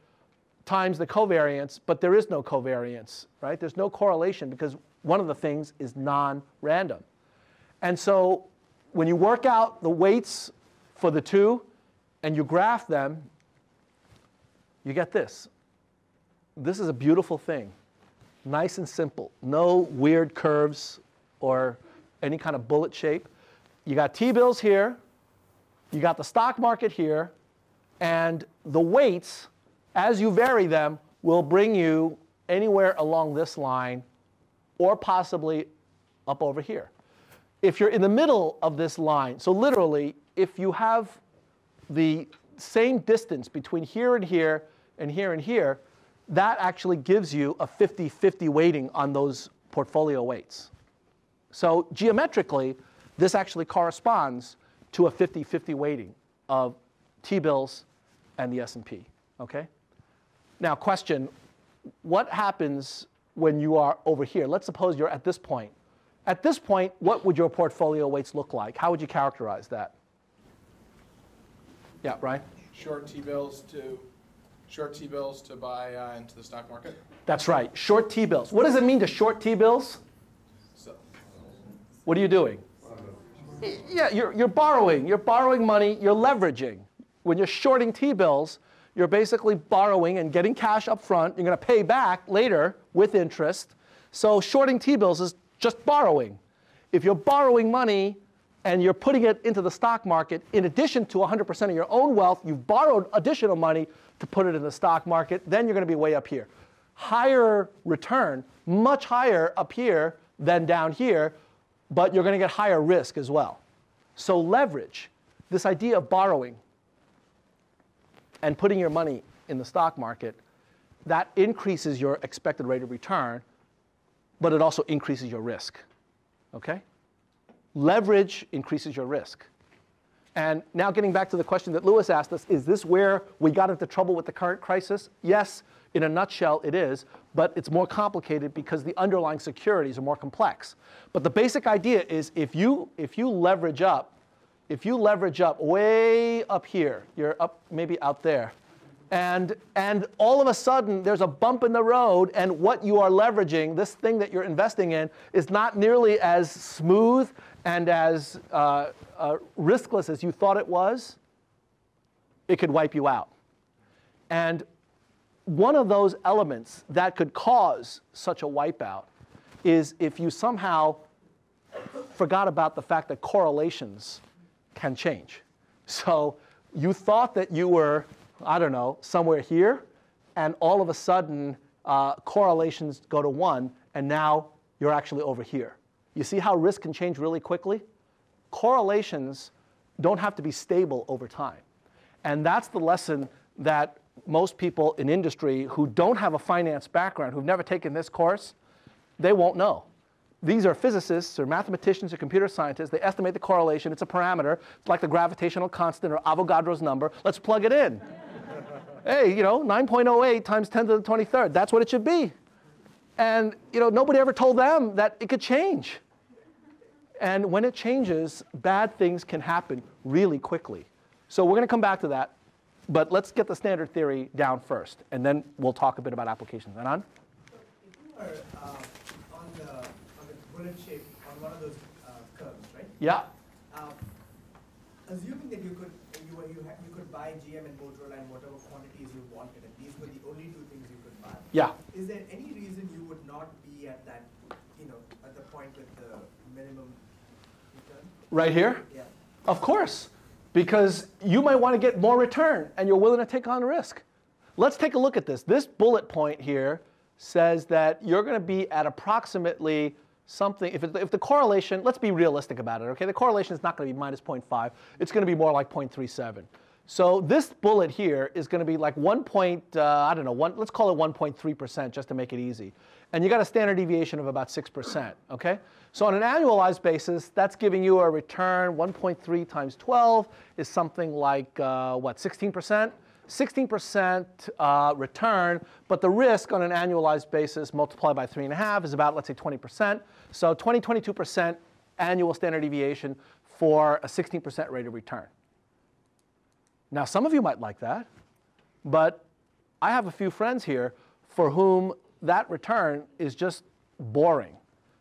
times the covariance. But there is no covariance, right? There's no correlation, because one of the things is non-random. And so when you work out the weights for the two and you graph them, you get this. This is a beautiful thing. Nice and simple. No weird curves or any kind of bullet shape. You got T-bills here. You got the stock market here. And the weights, as you vary them, will bring you anywhere along this line or possibly up over here. If you're in the middle of this line, so literally, if you have the same distance between here and here and here and here, that actually gives you a 50-50 weighting on those portfolio weights. So geometrically, this actually corresponds to a 50-50 weighting of T-bills and the S&P. Okay? Now, question, what happens when you are over here? Let's suppose you're at this point. At this point, what would your portfolio weights look like? How would you characterize that? Yeah, Brian? Short T-bills to... short T-bills to buy into the stock market? That's right. Short T-bills. What does it mean to short T-bills? So. What are you doing? Yeah, you're borrowing. You're borrowing money. You're leveraging. When you're shorting T-bills, you're basically borrowing and getting cash up front. You're going to pay back later with interest. So shorting T-bills is just borrowing. If you're borrowing money and you're putting it into the stock market, in addition to 100% of your own wealth, you've borrowed additional money to put it in the stock market, then you're going to be way up here. Higher return, much higher up here than down here, but you're going to get higher risk as well. So leverage, this idea of borrowing and putting your money in the stock market, that increases your expected rate of return, but it also increases your risk. Okay? Leverage increases your risk. And now getting back to the question that Lewis asked us, is this where we got into trouble with the current crisis? Yes, in a nutshell it is, but it's more complicated because the underlying securities are more complex. But the basic idea is if you leverage up way up here, you're up maybe out there, and all of a sudden there's a bump in the road, and what you are leveraging, this thing that you're investing in, is not nearly as smooth and as riskless as you thought it was, it could wipe you out. And one of those elements that could cause such a wipeout is if you somehow forgot about the fact that correlations can change. So you thought that you were, I don't know, somewhere here, and all of a sudden correlations go to 1, and now you're actually over here. You see how risk can change really quickly? Correlations don't have to be stable over time. And that's the lesson that most people in industry who don't have a finance background, who've never taken this course, they won't know. These are physicists or mathematicians or computer scientists. They estimate the correlation. It's a parameter. It's like the gravitational constant or Avogadro's number. Let's plug it in. Hey, you know, 9.08 times 10 to the 23rd. That's what it should be. And, you know, nobody ever told them that it could change. And when it changes, bad things can happen really quickly. So we're going to come back to that. But let's get the standard theory down first. And then we'll talk a bit about applications. Anand? On the bullet shape, on one of those curves, right? Yeah. Assuming that you could buy GM and Motorola in whatever quantities you wanted, and these were the only two things you could buy. Yeah. Is there any reason you would not be at that, you know, at the point with the minimum return? Right here? Yeah. Of course, because you might want to get more return, and you're willing to take on risk. Let's take a look at this. This bullet point here says that you're going to be at approximately something, if the correlation, let's be realistic about it, okay? The correlation is not going to be minus 0.5. It's going to be more like 0.37. So this bullet here is going to be like let's call it 1.3% just to make it easy. And you got a standard deviation of about 6%, okay? So on an annualized basis, that's giving you a return. 1.3 times 12 is something like, 16%? 16% return, but the risk on an annualized basis multiplied by 3.5 is about, let's say, 20%. So 22% annual standard deviation for a 16% rate of return. Now, some of you might like that, but I have a few friends here for whom that return is just boring.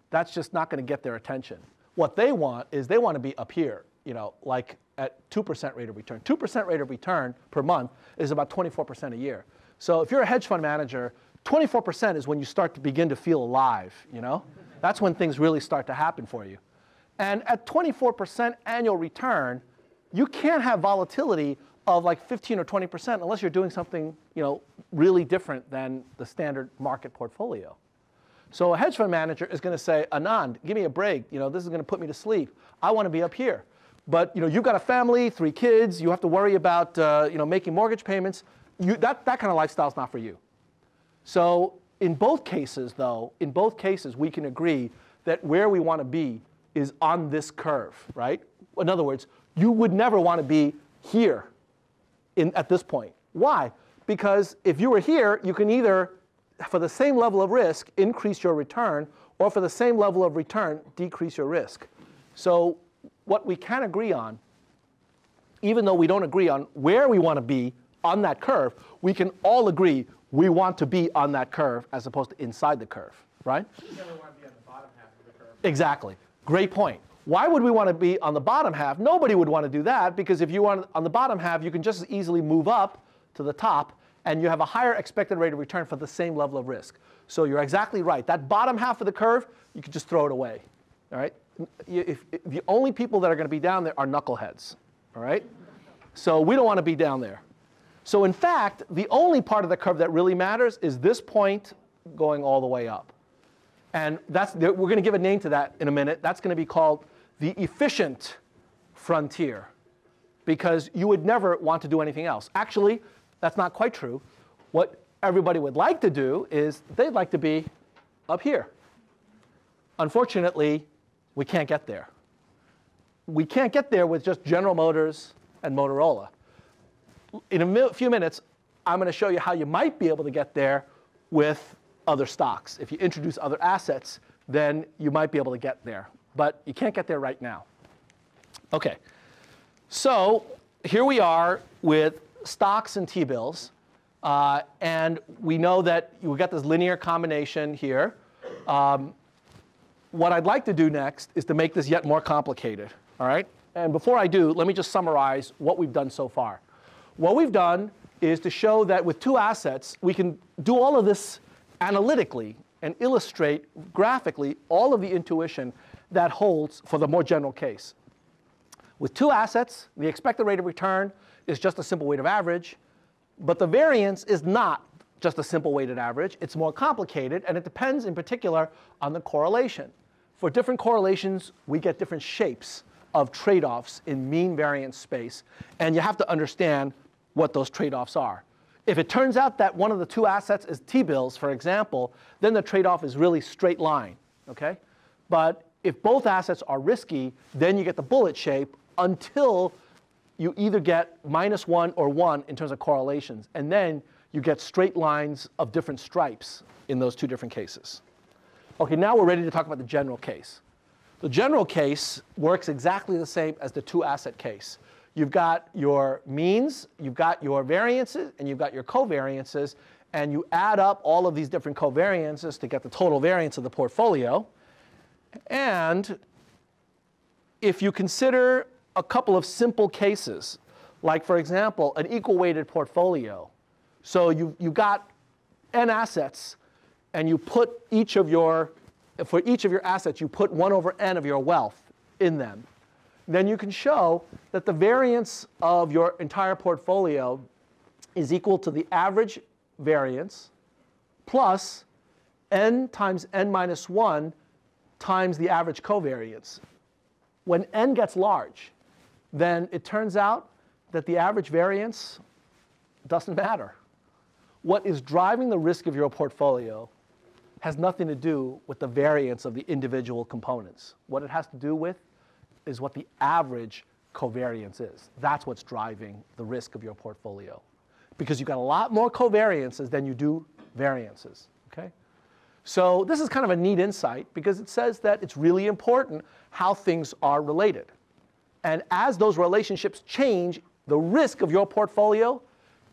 That's just not going to get their attention. What they want is they want to be up here, you know, like at 2% rate of return. 2% rate of return per month is about 24% a year. So if you're a hedge fund manager, 24% is when you start to begin to feel alive, you know? That's when things really start to happen for you. And at 24% annual return, you can't have volatility of like 15 or 20% unless you're doing something, you know, really different than the standard market portfolio. So a hedge fund manager is going to say, Anand, give me a break. You know, this is going to put me to sleep. I want to be up here. But you know, you've got a family, 3 kids. You have to worry about you know, making mortgage payments. That kind of lifestyle is not for you. So in both cases, though, we can agree that where we want to be is on this curve, right? In other words, you would never want to be here at this point. Why? Because if you were here, you can either, for the same level of risk, increase your return, or for the same level of return, decrease your risk. So what we can agree on, even though we don't agree on where we want to be on that curve, we can all agree we want to be on that curve as opposed to inside the curve, right? You never want to be on the bottom half of the curve. Exactly. Great point. Why would we want to be on the bottom half? Nobody would want to do that, because if you are on the bottom half, you can just as easily move up to the top, and you have a higher expected rate of return for the same level of risk. So you're exactly right. That bottom half of the curve, you can just throw it away, all right? The only people that are going to be down there are knuckleheads, all right? So we don't want to be down there. So in fact, the only part of the curve that really matters is this point going all the way up. And we're going to give a name to that in a minute. That's going to be called the efficient frontier, because you would never want to do anything else. Actually, that's not quite true. What everybody would like to do is they'd like to be up here. Unfortunately, we can't get there. we can't get there with just General Motors and Motorola. In a few minutes, I'm going to show you how you might be able to get there with other stocks. If you introduce other assets, then you might be able to get there. But you can't get there right now. OK. So here we are with stocks and T-bills. And we know that we've got this linear combination here. What I'd like to do next is to make this yet more complicated. All right? And before I do, let me just summarize what we've done so far. What we've done is to show that with two assets, we can do all of this analytically and illustrate graphically all of the intuition that holds for the more general case. With two assets, the expected rate of return is just a simple weighted average. But the variance is not just a simple weighted average. It's more complicated, and it depends in particular on the correlation. For different correlations, we get different shapes of trade-offs in mean variance space, and you have to understand what those trade-offs are. If it turns out that one of the two assets is T-bills, for example, then the trade-off is really straight line. Okay? But if both assets are risky, then you get the bullet shape until you either get -1 or 1 in terms of correlations. And then you get straight lines of different stripes in those two different cases. OK, now we're ready to talk about the general case. The general case works exactly the same as the two-asset case. You've got your means, you've got your variances, and you've got your covariances. And you add up all of these different covariances to get the total variance of the portfolio. And if you consider a couple of simple cases, like, for example, an equal-weighted portfolio. So you've got n assets, and you put for each of your assets, you put 1 over n of your wealth in them. Then you can show that the variance of your entire portfolio is equal to the average variance plus n times n minus 1 times the average covariance. When n gets large, then it turns out that the average variance doesn't matter. What is driving the risk of your portfolio has nothing to do with the variance of the individual components. What it has to do with is what the average covariance is. That's what's driving the risk of your portfolio, because you've got a lot more covariances than you do variances. Okay? So this is kind of a neat insight, because it says that it's really important how things are related. And as those relationships change, the risk of your portfolio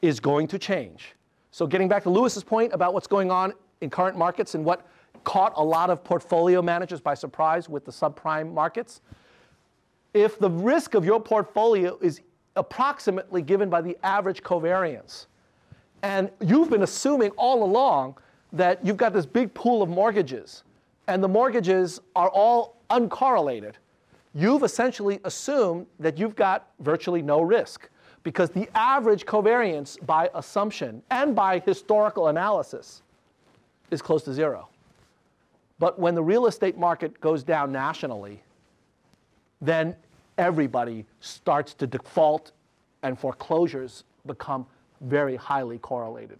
is going to change. So getting back to Lewis's point about what's going on in current markets and what caught a lot of portfolio managers by surprise with the subprime markets, if the risk of your portfolio is approximately given by the average covariance, and you've been assuming all along that you've got this big pool of mortgages, and the mortgages are all uncorrelated, you've essentially assumed that you've got virtually no risk, because the average covariance by assumption and by historical analysis is close to 0. But when the real estate market goes down nationally, then everybody starts to default, and foreclosures become very highly correlated.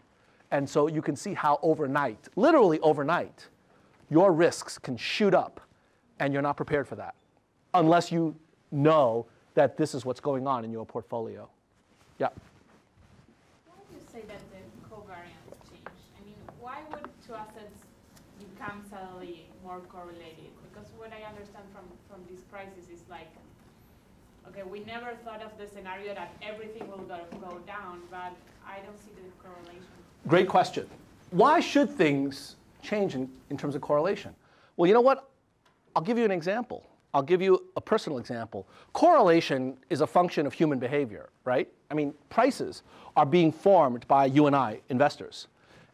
And so you can see how overnight, literally overnight, your risks can shoot up, and you're not prepared for that unless you know that this is what's going on in your portfolio. Yeah? Why do you say that the covariance changed? I mean, why would two assets become suddenly more correlated? Because what I understand from this crisis is like, OK, we never thought of the scenario that everything will go down, but I don't see the correlation. Great question. Why should things change in terms of correlation? Well, you know what? I'll give you an example. I'll give you a personal example. Correlation is a function of human behavior, right? I mean, prices are being formed by you and I, investors.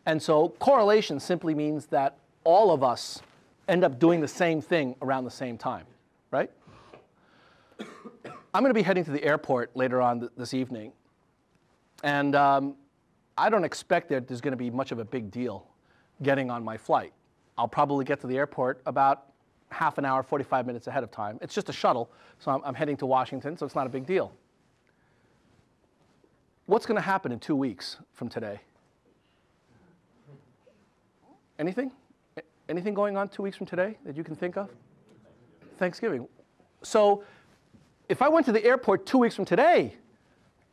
And so correlation simply means that all of us end up doing the same thing around the same time, right? I'm going to be heading to the airport later on this evening. And I don't expect that there's going to be much of a big deal getting on my flight. I'll probably get to the airport about half an hour, 45 minutes ahead of time. It's just a shuttle, so I'm heading to Washington, so it's not a big deal. What's going to happen in 2 weeks from today? Anything? Anything going on 2 weeks from today that you can think of? Thanksgiving. So If I went to the airport 2 weeks from today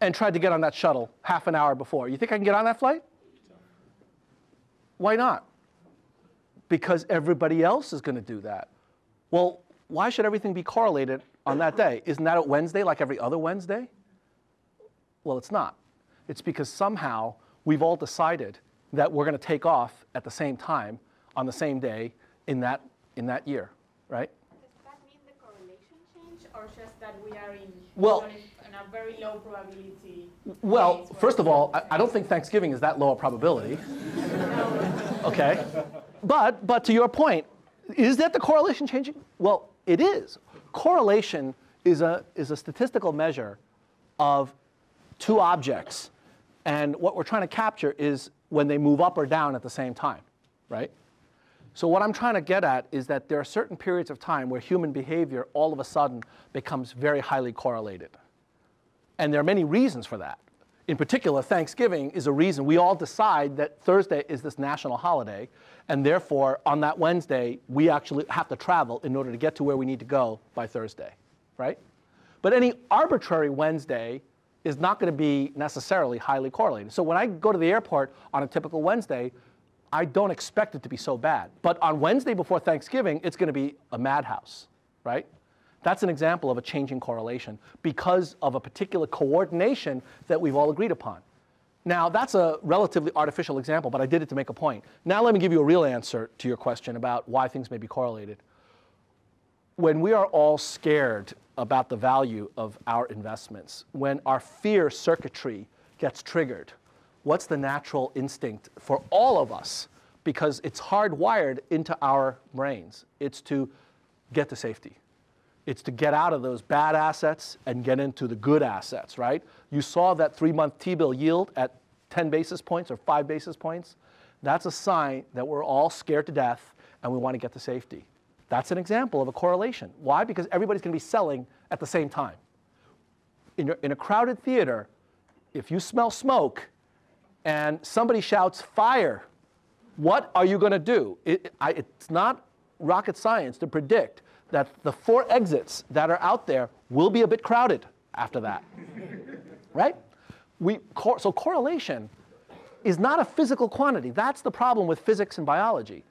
and tried to get on that shuttle half an hour before, you think I can get on that flight? Why not? Because everybody else is going to do that. Well, why should everything be correlated on that day? Isn't that a Wednesday, like every other Wednesday? Well, it's not. It's because somehow we've all decided that we're going to take off at the same time on the same day in that year, right? Does that mean the correlation change, or just that we are in a very low probability? Well, first of all, I don't think Thanksgiving is that low a probability. Okay. But to your point, is that the correlation changing? Well, it is. Correlation is a statistical measure of two objects. And what we're trying to capture is when they move up or down at the same time, right? So what I'm trying to get at is that there are certain periods of time where human behavior all of a sudden becomes very highly correlated. And there are many reasons for that. In particular, Thanksgiving is a reason we all decide that Thursday is this national holiday, and therefore, on that Wednesday, we actually have to travel in order to get to where we need to go by Thursday, right? But any arbitrary Wednesday is not going to be necessarily highly correlated. So when I go to the airport on a typical Wednesday, I don't expect it to be so bad. But on Wednesday before Thanksgiving, it's going to be a madhouse, right? That's an example of a changing correlation because of a particular coordination that we've all agreed upon. Now, that's a relatively artificial example, but I did it to make a point. Now let me give you a real answer to your question about why things may be correlated. When we are all scared about the value of our investments, when our fear circuitry gets triggered, what's the natural instinct for all of us? Because it's hardwired into our brains. It's to get to safety. It's to get out of those bad assets and get into the good assets, right? You saw that 3-month T-bill yield at 10 basis points or 5 basis points. That's a sign that we're all scared to death and we want to get to safety. That's an example of a correlation. Why? Because everybody's going to be selling at the same time. In a crowded theater, if you smell smoke and somebody shouts fire, what are you going to do? It's not rocket science to predict that the 4 exits that are out there will be a bit crowded after that, right? So correlation is not a physical quantity. That's the problem with physics and biology.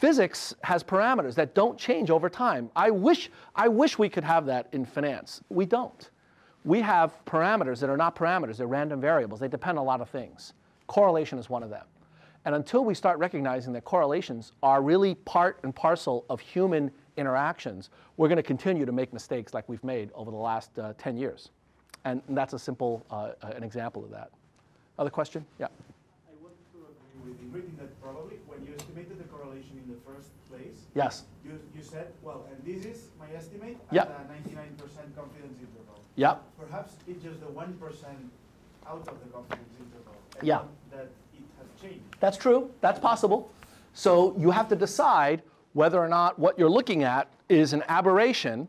Physics has parameters that don't change over time. I wish we could have that in finance. We don't. We have parameters that are not parameters. They're random variables. They depend on a lot of things. Correlation is one of them. And until we start recognizing that correlations are really part and parcel of human interactions, we're going to continue to make mistakes like we've made over the last 10 years. And that's a simple an example of that. Other question? Yeah. I want to agree with you, reading that probably when you estimated the correlation in the first place, yes, you said, well, and this is my estimate at a 99% confidence interval. Yeah. Perhaps it's just the 1% out of the confidence interval. Yeah. That it has changed. That's true. That's possible. So you have to decide whether or not what you're looking at is an aberration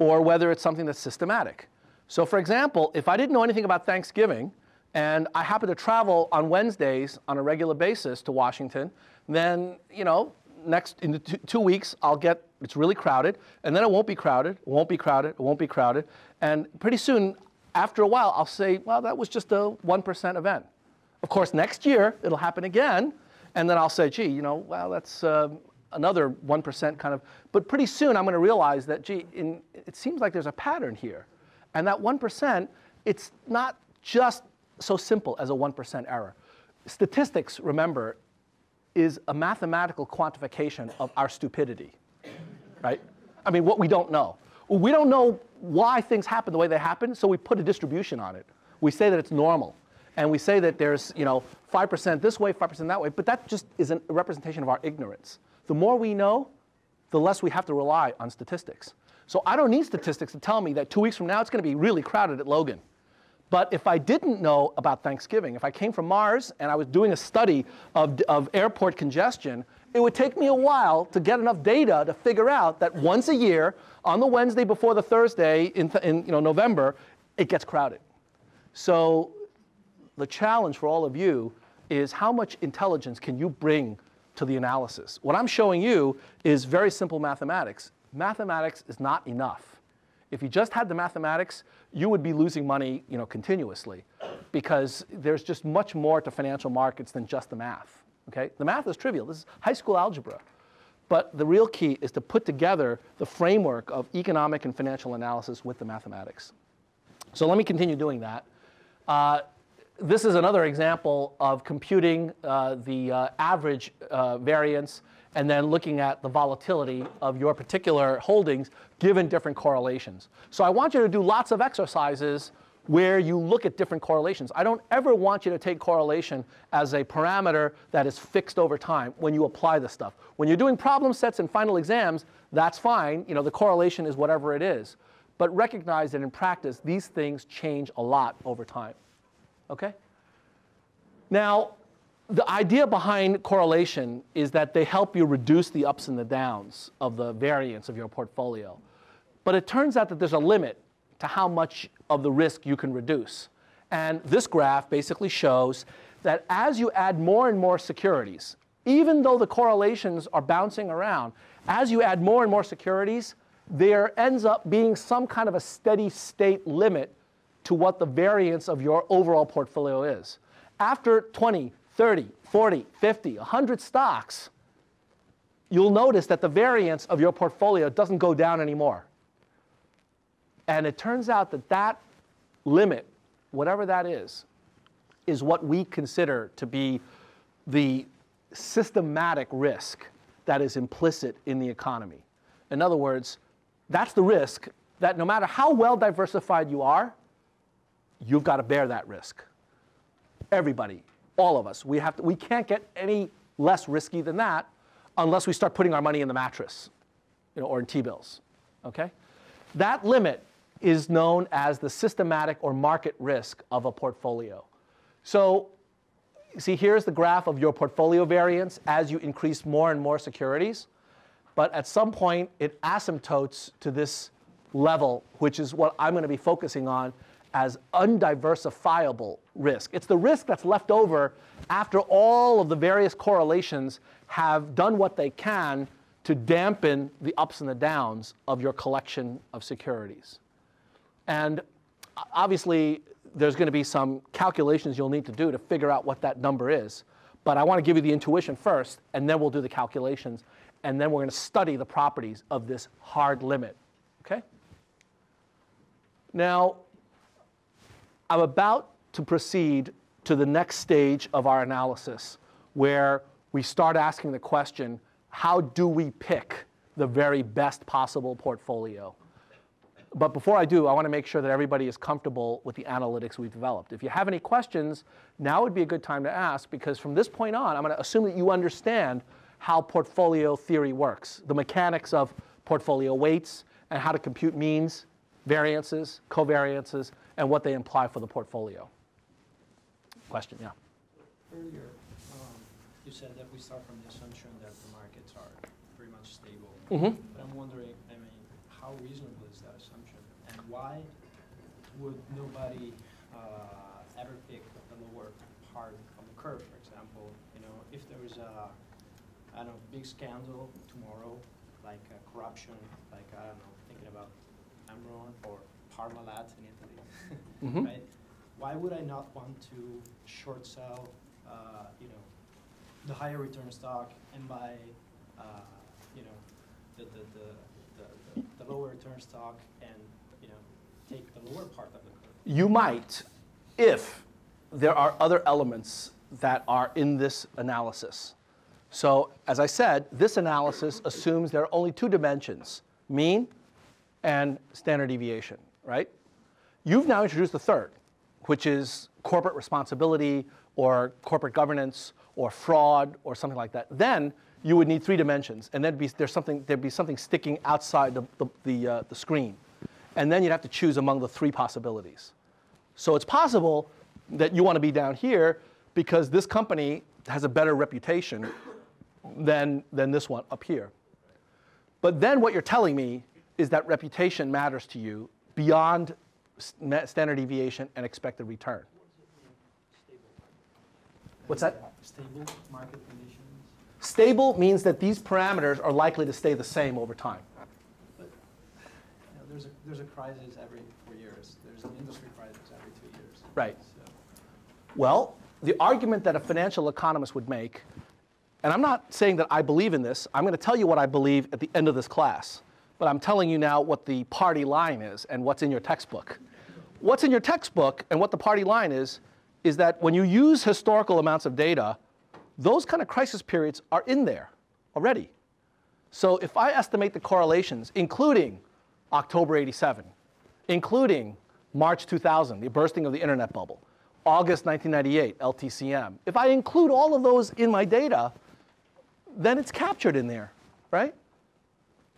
or whether it's something that's systematic. So for example, if I didn't know anything about Thanksgiving and I happen to travel on Wednesdays on a regular basis to Washington, then, you know, in the 2 weeks, it's really crowded, and then it won't be crowded, it won't be crowded, it won't be crowded, and pretty soon, after a while, I'll say, well, that was just a 1% event. Of course, next year, it'll happen again, and then I'll say, gee, you know, well, that's another 1% kind of, but pretty soon I'm going to realize that, gee, it seems like there's a pattern here. And that 1%, it's not just so simple as a 1% error. Statistics, remember, is a mathematical quantification of our stupidity, right? I mean, what we don't know. We don't know why things happen the way they happen, so we put a distribution on it. We say that it's normal. And we say that there's, you know, 5% this way, 5% that way, but that just is a representation of our ignorance. The more we know, the less we have to rely on statistics. So I don't need statistics to tell me that 2 weeks from now it's going to be really crowded at Logan. But if I didn't know about Thanksgiving, if I came from Mars and I was doing a study of airport congestion, it would take me a while to get enough data to figure out that once a year, on the Wednesday before the Thursday in November, it gets crowded. So the challenge for all of you is how much intelligence can you bring to the analysis? What I'm showing you is very simple mathematics. Mathematics is not enough. If you just had the mathematics, you would be losing money, you know, continuously, because there's just much more to financial markets than just the math. Okay? The math is trivial. This is high school algebra. But the real key is to put together the framework of economic and financial analysis with the mathematics. So let me continue doing that. This is another example of computing the average variance and then looking at the volatility of your particular holdings given different correlations. So I want you to do lots of exercises where you look at different correlations. I don't ever want you to take correlation as a parameter that is fixed over time when you apply this stuff. When you're doing problem sets and final exams, that's fine. You know, the correlation is whatever it is. But recognize that in practice, these things change a lot over time. Okay? Now, the idea behind correlation is that they help you reduce the ups and the downs of the variance of your portfolio. But it turns out that there's a limit to how much of the risk you can reduce. And this graph basically shows that as you add more and more securities, even though the correlations are bouncing around, as you add more and more securities, there ends up being some kind of a steady state limit to what the variance of your overall portfolio is. After 20, 30, 40, 50, 100 stocks, you'll notice that the variance of your portfolio doesn't go down anymore. And it turns out that that limit, whatever that is what we consider to be the systematic risk that is implicit in the economy. In other words, that's the risk that no matter how well diversified you are, you've got to bear that risk. Everybody, all of us, we can't get any less risky than that unless we start putting our money in the mattress, you know, or in T-bills. Okay? That limit is known as the systematic or market risk of a portfolio. So, see, here's the graph of your portfolio variance as you increase more and more securities. But at some point, it asymptotes to this level, which is what I'm going to be focusing on as undiversifiable risk. It's the risk that's left over after all of the various correlations have done what they can to dampen the ups and the downs of your collection of securities. And obviously, there's going to be some calculations you'll need to do to figure out what that number is. But I want to give you the intuition first, and then we'll do the calculations. And then we're going to study the properties of this hard limit. Okay? Now, I'm about to proceed to the next stage of our analysis, where we start asking the question, how do we pick the very best possible portfolio? But before I do, I want to make sure that everybody is comfortable with the analytics we've developed. If you have any questions, now would be a good time to ask, because from this point on, I'm going to assume that you understand how portfolio theory works, the mechanics of portfolio weights, and how to compute means, variances, covariances, and what they imply for the portfolio. Question, yeah? Earlier, you said that we start from the assumption that the markets are pretty much stable. Mm-hmm. But I'm wondering, I mean, how reasonable is that assumption? And why would nobody ever pick the lower part of the curve, for example? You know, if there is a big scandal tomorrow, like corruption, like, I don't know, thinking about Amron or Parmalat in Italy, mm-hmm. right? Why would I not want to short sell, you know, the higher return stock and buy, you know, the lower return stock and, you know, take the lower part of the curve? You might, if there are other elements that are in this analysis. So, as I said, this analysis assumes there are only two dimensions, mean and standard deviation, right? You've now introduced the third, which is corporate responsibility or corporate governance or fraud or something like that. Then you would need three dimensions, and there'd be something sticking outside the screen. And then you'd have to choose among the three possibilities. So it's possible that you want to be down here because this company has a better reputation than this one up here. But then what you're telling me is that reputation matters to you beyond standard deviation and expected return. What's that? Stable market conditions. Stable means that these parameters are likely to stay the same over time. But, you know, there's a crisis every 4 years. There's an industry crisis every 2 years. Right. So. Well, the argument that a financial economist would make, and I'm not saying that I believe in this. I'm going to tell you what I believe at the end of this class. But I'm telling you now what the party line is and what's in your textbook. What's in your textbook and what the party line is that when you use historical amounts of data, those kind of crisis periods are in there already. So if I estimate the correlations, including October 87, including March 2000, the bursting of the internet bubble, August 1998, LTCM, if I include all of those in my data, then it's captured in there, right?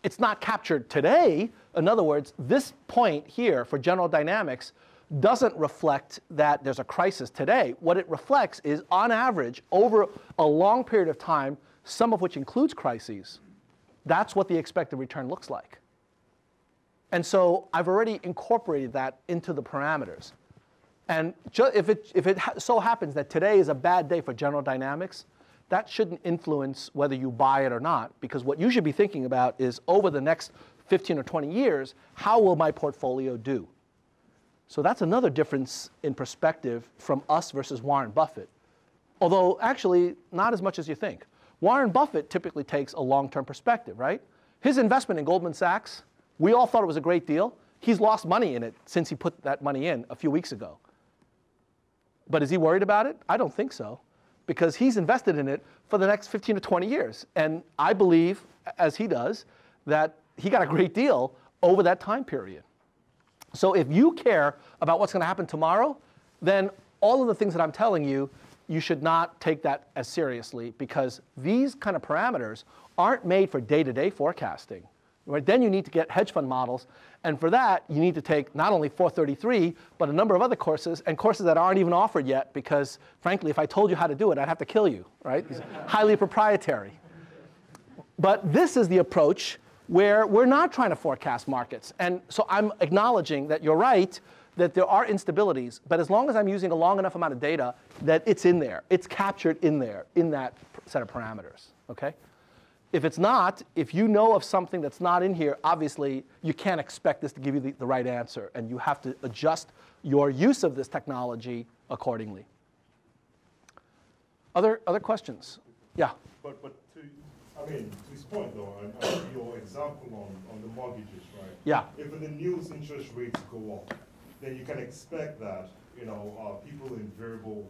It's not captured today. In other words, this point here for General Dynamics doesn't reflect that there's a crisis today. What it reflects is, on average, over a long period of time, some of which includes crises, that's what the expected return looks like. And so I've already incorporated that into the parameters. And if it so happens that today is a bad day for General Dynamics, that shouldn't influence whether you buy it or not, because what you should be thinking about is, over the next 15 or 20 years, how will my portfolio do? So that's another difference in perspective from us versus Warren Buffett, although actually not as much as you think. Warren Buffett typically takes a long-term perspective, right? His investment in Goldman Sachs, we all thought it was a great deal. He's lost money in it since he put that money in a few weeks ago. But is he worried about it? I don't think so, because he's invested in it for the next 15 to 20 years. And I believe, as he does, that he got a great deal over that time period. So if you care about what's going to happen tomorrow, then all of the things that I'm telling you, you should not take that as seriously, because these kind of parameters aren't made for day-to-day forecasting. Right? Then you need to get hedge fund models. And for that, you need to take not only 433, but a number of other courses, and courses that aren't even offered yet, because frankly, if I told you how to do it, I'd have to kill you, right? It's highly proprietary. But this is the approach where we're not trying to forecast markets. And so I'm acknowledging that you're right, that there are instabilities. But as long as I'm using a long enough amount of data, that it's in there. It's captured in there, in that set of parameters, OK? If it's not, if you know of something that's not in here, obviously you can't expect this to give you the right answer. And you have to adjust your use of this technology accordingly. Other questions? Yeah? But I mean, to this point, though, and your example on the mortgages, right? Yeah. If the news interest rates go up, then you can expect that, you know, people in variable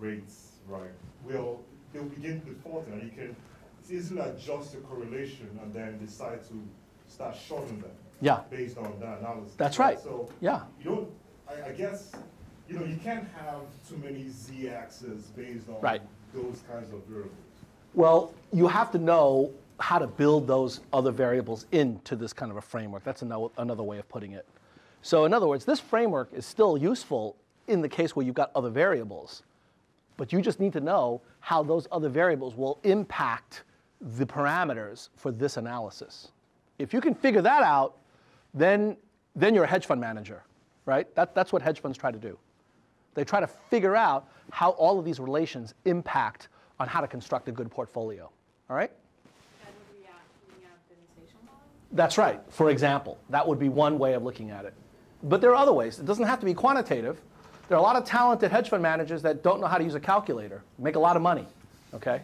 rates, right, they'll begin defaulting, and you can easily adjust the correlation and then decide to start shorting them. Yeah. Based on that analysis. That's right. So yeah. You don't. I guess, you know, you can't have too many z-axes based on right. Those kinds of variables. Well, you have to know how to build those other variables into this kind of a framework. That's another way of putting it. So in other words, this framework is still useful in the case where you've got other variables. But you just need to know how those other variables will impact the parameters for this analysis. If you can figure that out, then you're a hedge fund manager, right? That's what hedge funds try to do. They try to figure out how all of these relations impact on how to construct a good portfolio, all right? That would be looking at the inflation model? That's right, for example. That would be one way of looking at it. But there are other ways. It doesn't have to be quantitative. There are a lot of talented hedge fund managers that don't know how to use a calculator, make a lot of money, okay?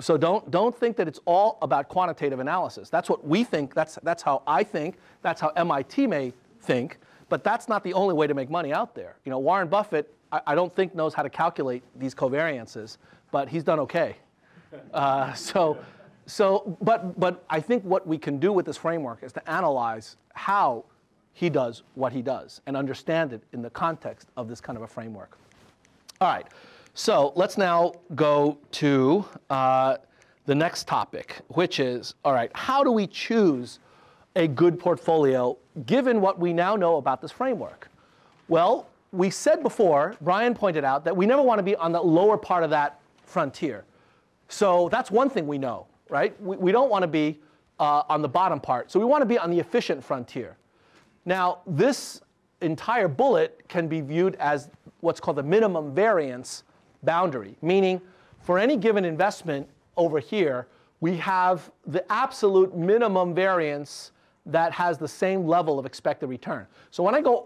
So don't think that it's all about quantitative analysis. That's what we think, that's how I think, that's how MIT may think, but that's not the only way to make money out there. You know, Warren Buffett, I don't think knows how to calculate these covariances, but he's done okay. But I think what we can do with this framework is to analyze how he does what he does and understand it in the context of this kind of a framework. All right, so let's now go to the next topic, which is, all right, how do we choose a good portfolio given what we now know about this framework? Well, we said before, Brian pointed out, that we never want to be on the lower part of that frontier. So that's one thing we know, right? We don't want to be on the bottom part. So we want to be on the efficient frontier. Now, this entire bullet can be viewed as what's called the minimum variance boundary, meaning for any given investment over here, we have the absolute minimum variance that has the same level of expected return. So when I go,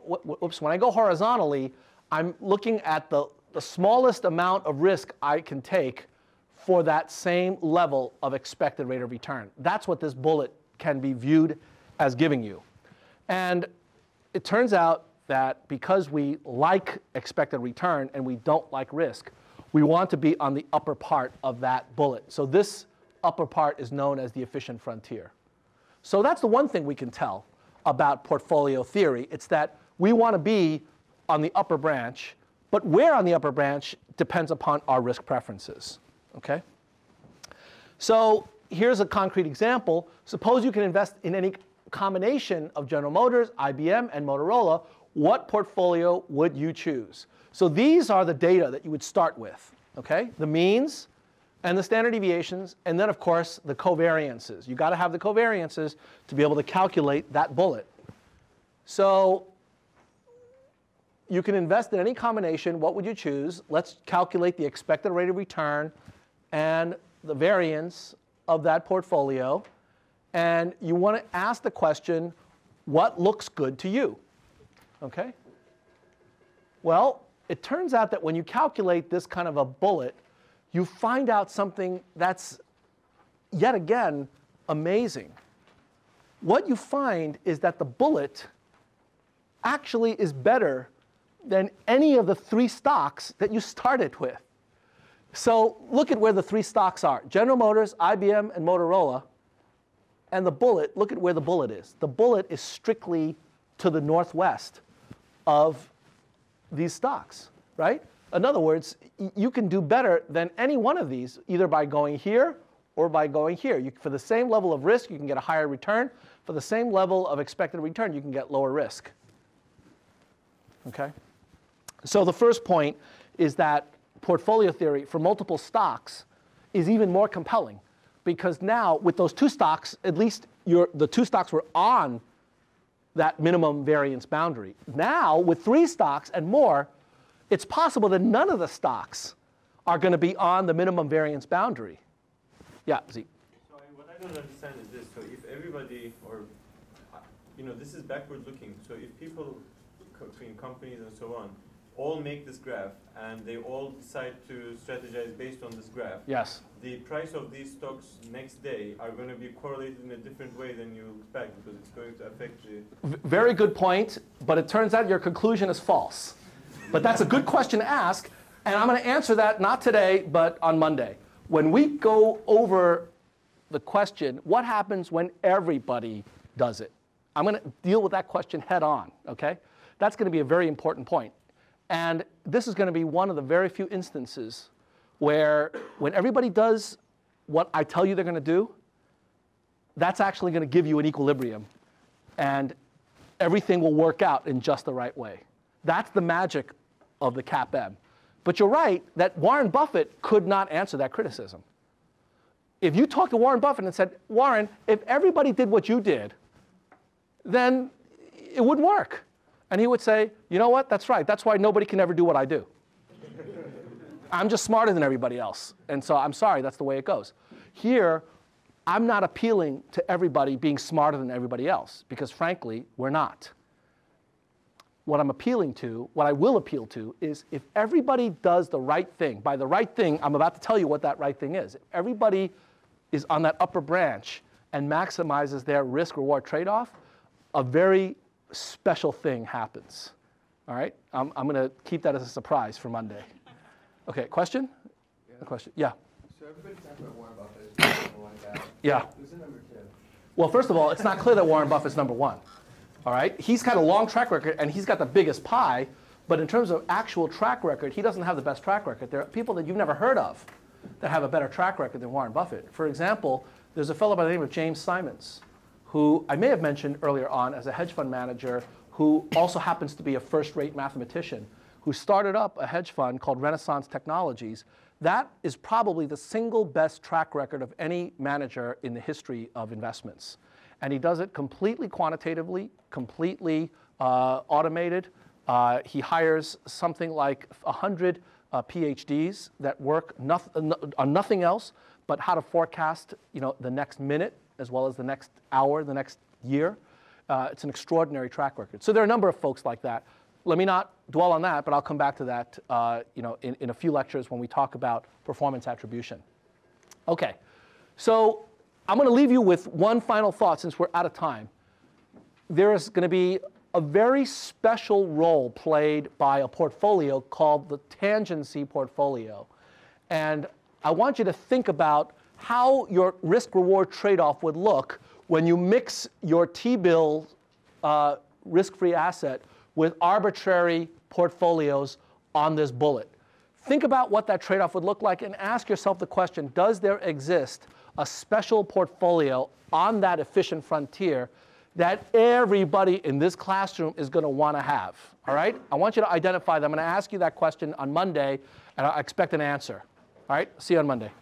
when I go horizontally, I'm looking at the smallest amount of risk I can take for that same level of expected rate of return. That's what this bullet can be viewed as giving you. And it turns out that because we like expected return and we don't like risk, we want to be on the upper part of that bullet. So this upper part is known as the efficient frontier. So that's the one thing we can tell about portfolio theory. It's that we want to be on the upper branch, but where on the upper branch depends upon our risk preferences. Okay? So here's a concrete example. Suppose you can invest in any combination of General Motors, IBM, and Motorola. What portfolio would you choose? So these are the data that you would start with, okay? The means and the standard deviations, and then, of course, the covariances. You've got to have the covariances to be able to calculate that bullet. So you can invest in any combination. What would you choose? Let's calculate the expected rate of return and the variance of that portfolio. And you want to ask the question, what looks good to you? Okay? Well, it turns out that when you calculate this kind of a bullet, you find out something that's, yet again, amazing. What you find is that the bullet actually is better than any of the three stocks that you started with. So look at where the three stocks are: General Motors, IBM, and Motorola. And the bullet, look at where the bullet is. The bullet is strictly to the northwest of these stocks, right? In other words, you can do better than any one of these, either by going here or by going here. You, for the same level of risk, you can get a higher return. For the same level of expected return, you can get lower risk. Okay? So the first point is that portfolio theory for multiple stocks is even more compelling, because now with those two stocks, at least the two stocks were on that minimum variance boundary. Now with three stocks and more, it's possible that none of the stocks are going to be on the minimum variance boundary. Yeah, Zeke. So what I don't understand is this. So if everybody, or, you know, this is backward looking. So if people between companies and so on all make this graph and they all decide to strategize based on this graph, yes, the price of these stocks next day are going to be correlated in a different way than you expect, because it's going to affect the... Very good point, but it turns out your conclusion is false. But that's a good question to ask, and I'm going to answer that not today, but on Monday. When we go over the question, what happens when everybody does it? I'm going to deal with that question head on, okay? That's going to be a very important point. And this is going to be one of the very few instances where when everybody does what I tell you they're going to do, that's actually going to give you an equilibrium, and everything will work out in just the right way. That's the magic of the CAPM. But you're right that Warren Buffett could not answer that criticism. If you talked to Warren Buffett and said, Warren, if everybody did what you did, then it wouldn't work. And he would say, you know what, that's right. That's why nobody can ever do what I do. I'm just smarter than everybody else. And so I'm sorry, that's the way it goes. Here, I'm not appealing to everybody being smarter than everybody else, because frankly, we're not. What I'm appealing to, what I will appeal to, is if everybody does the right thing. By the right thing, I'm about to tell you what that right thing is. If everybody is on that upper branch and maximizes their risk-reward trade-off, a very special thing happens. All right? I'm going to keep that as a surprise for Monday. Okay, question? Yeah. A question? Yeah. So everybody's talking about Warren Buffett. Yeah. Who's number two? Well, first of all, it's not clear that Warren Buffett's number one. All right? He's got a long track record, and he's got the biggest pie. But in terms of actual track record, he doesn't have the best track record. There are people that you've never heard of that have a better track record than Warren Buffett. For example, there's a fellow by the name of James Simons, who I may have mentioned earlier on as a hedge fund manager, who also happens to be a first-rate mathematician, who started up a hedge fund called Renaissance Technologies. That is probably the single best track record of any manager in the history of investments. And he does it completely quantitatively, completely automated. He hires something like 100 PhDs that work on nothing else but how to forecast, you know, the next minute, as well as the next hour, the next year. It's an extraordinary track record. So there are a number of folks like that. Let me not dwell on that, but I'll come back to that in a few lectures when we talk about performance attribution. Okay, so I'm going to leave you with one final thought since we're out of time. There is going to be a very special role played by a portfolio called the tangency portfolio. And I want you to think about how your risk-reward trade-off would look when you mix your T-bill risk-free asset with arbitrary portfolios on this bullet. Think about what that trade-off would look like and ask yourself the question, does there exist a special portfolio on that efficient frontier that everybody in this classroom is going to want to have? All right? I want you to identify them. I'm going to ask you that question on Monday, and I expect an answer. All right? See you on Monday.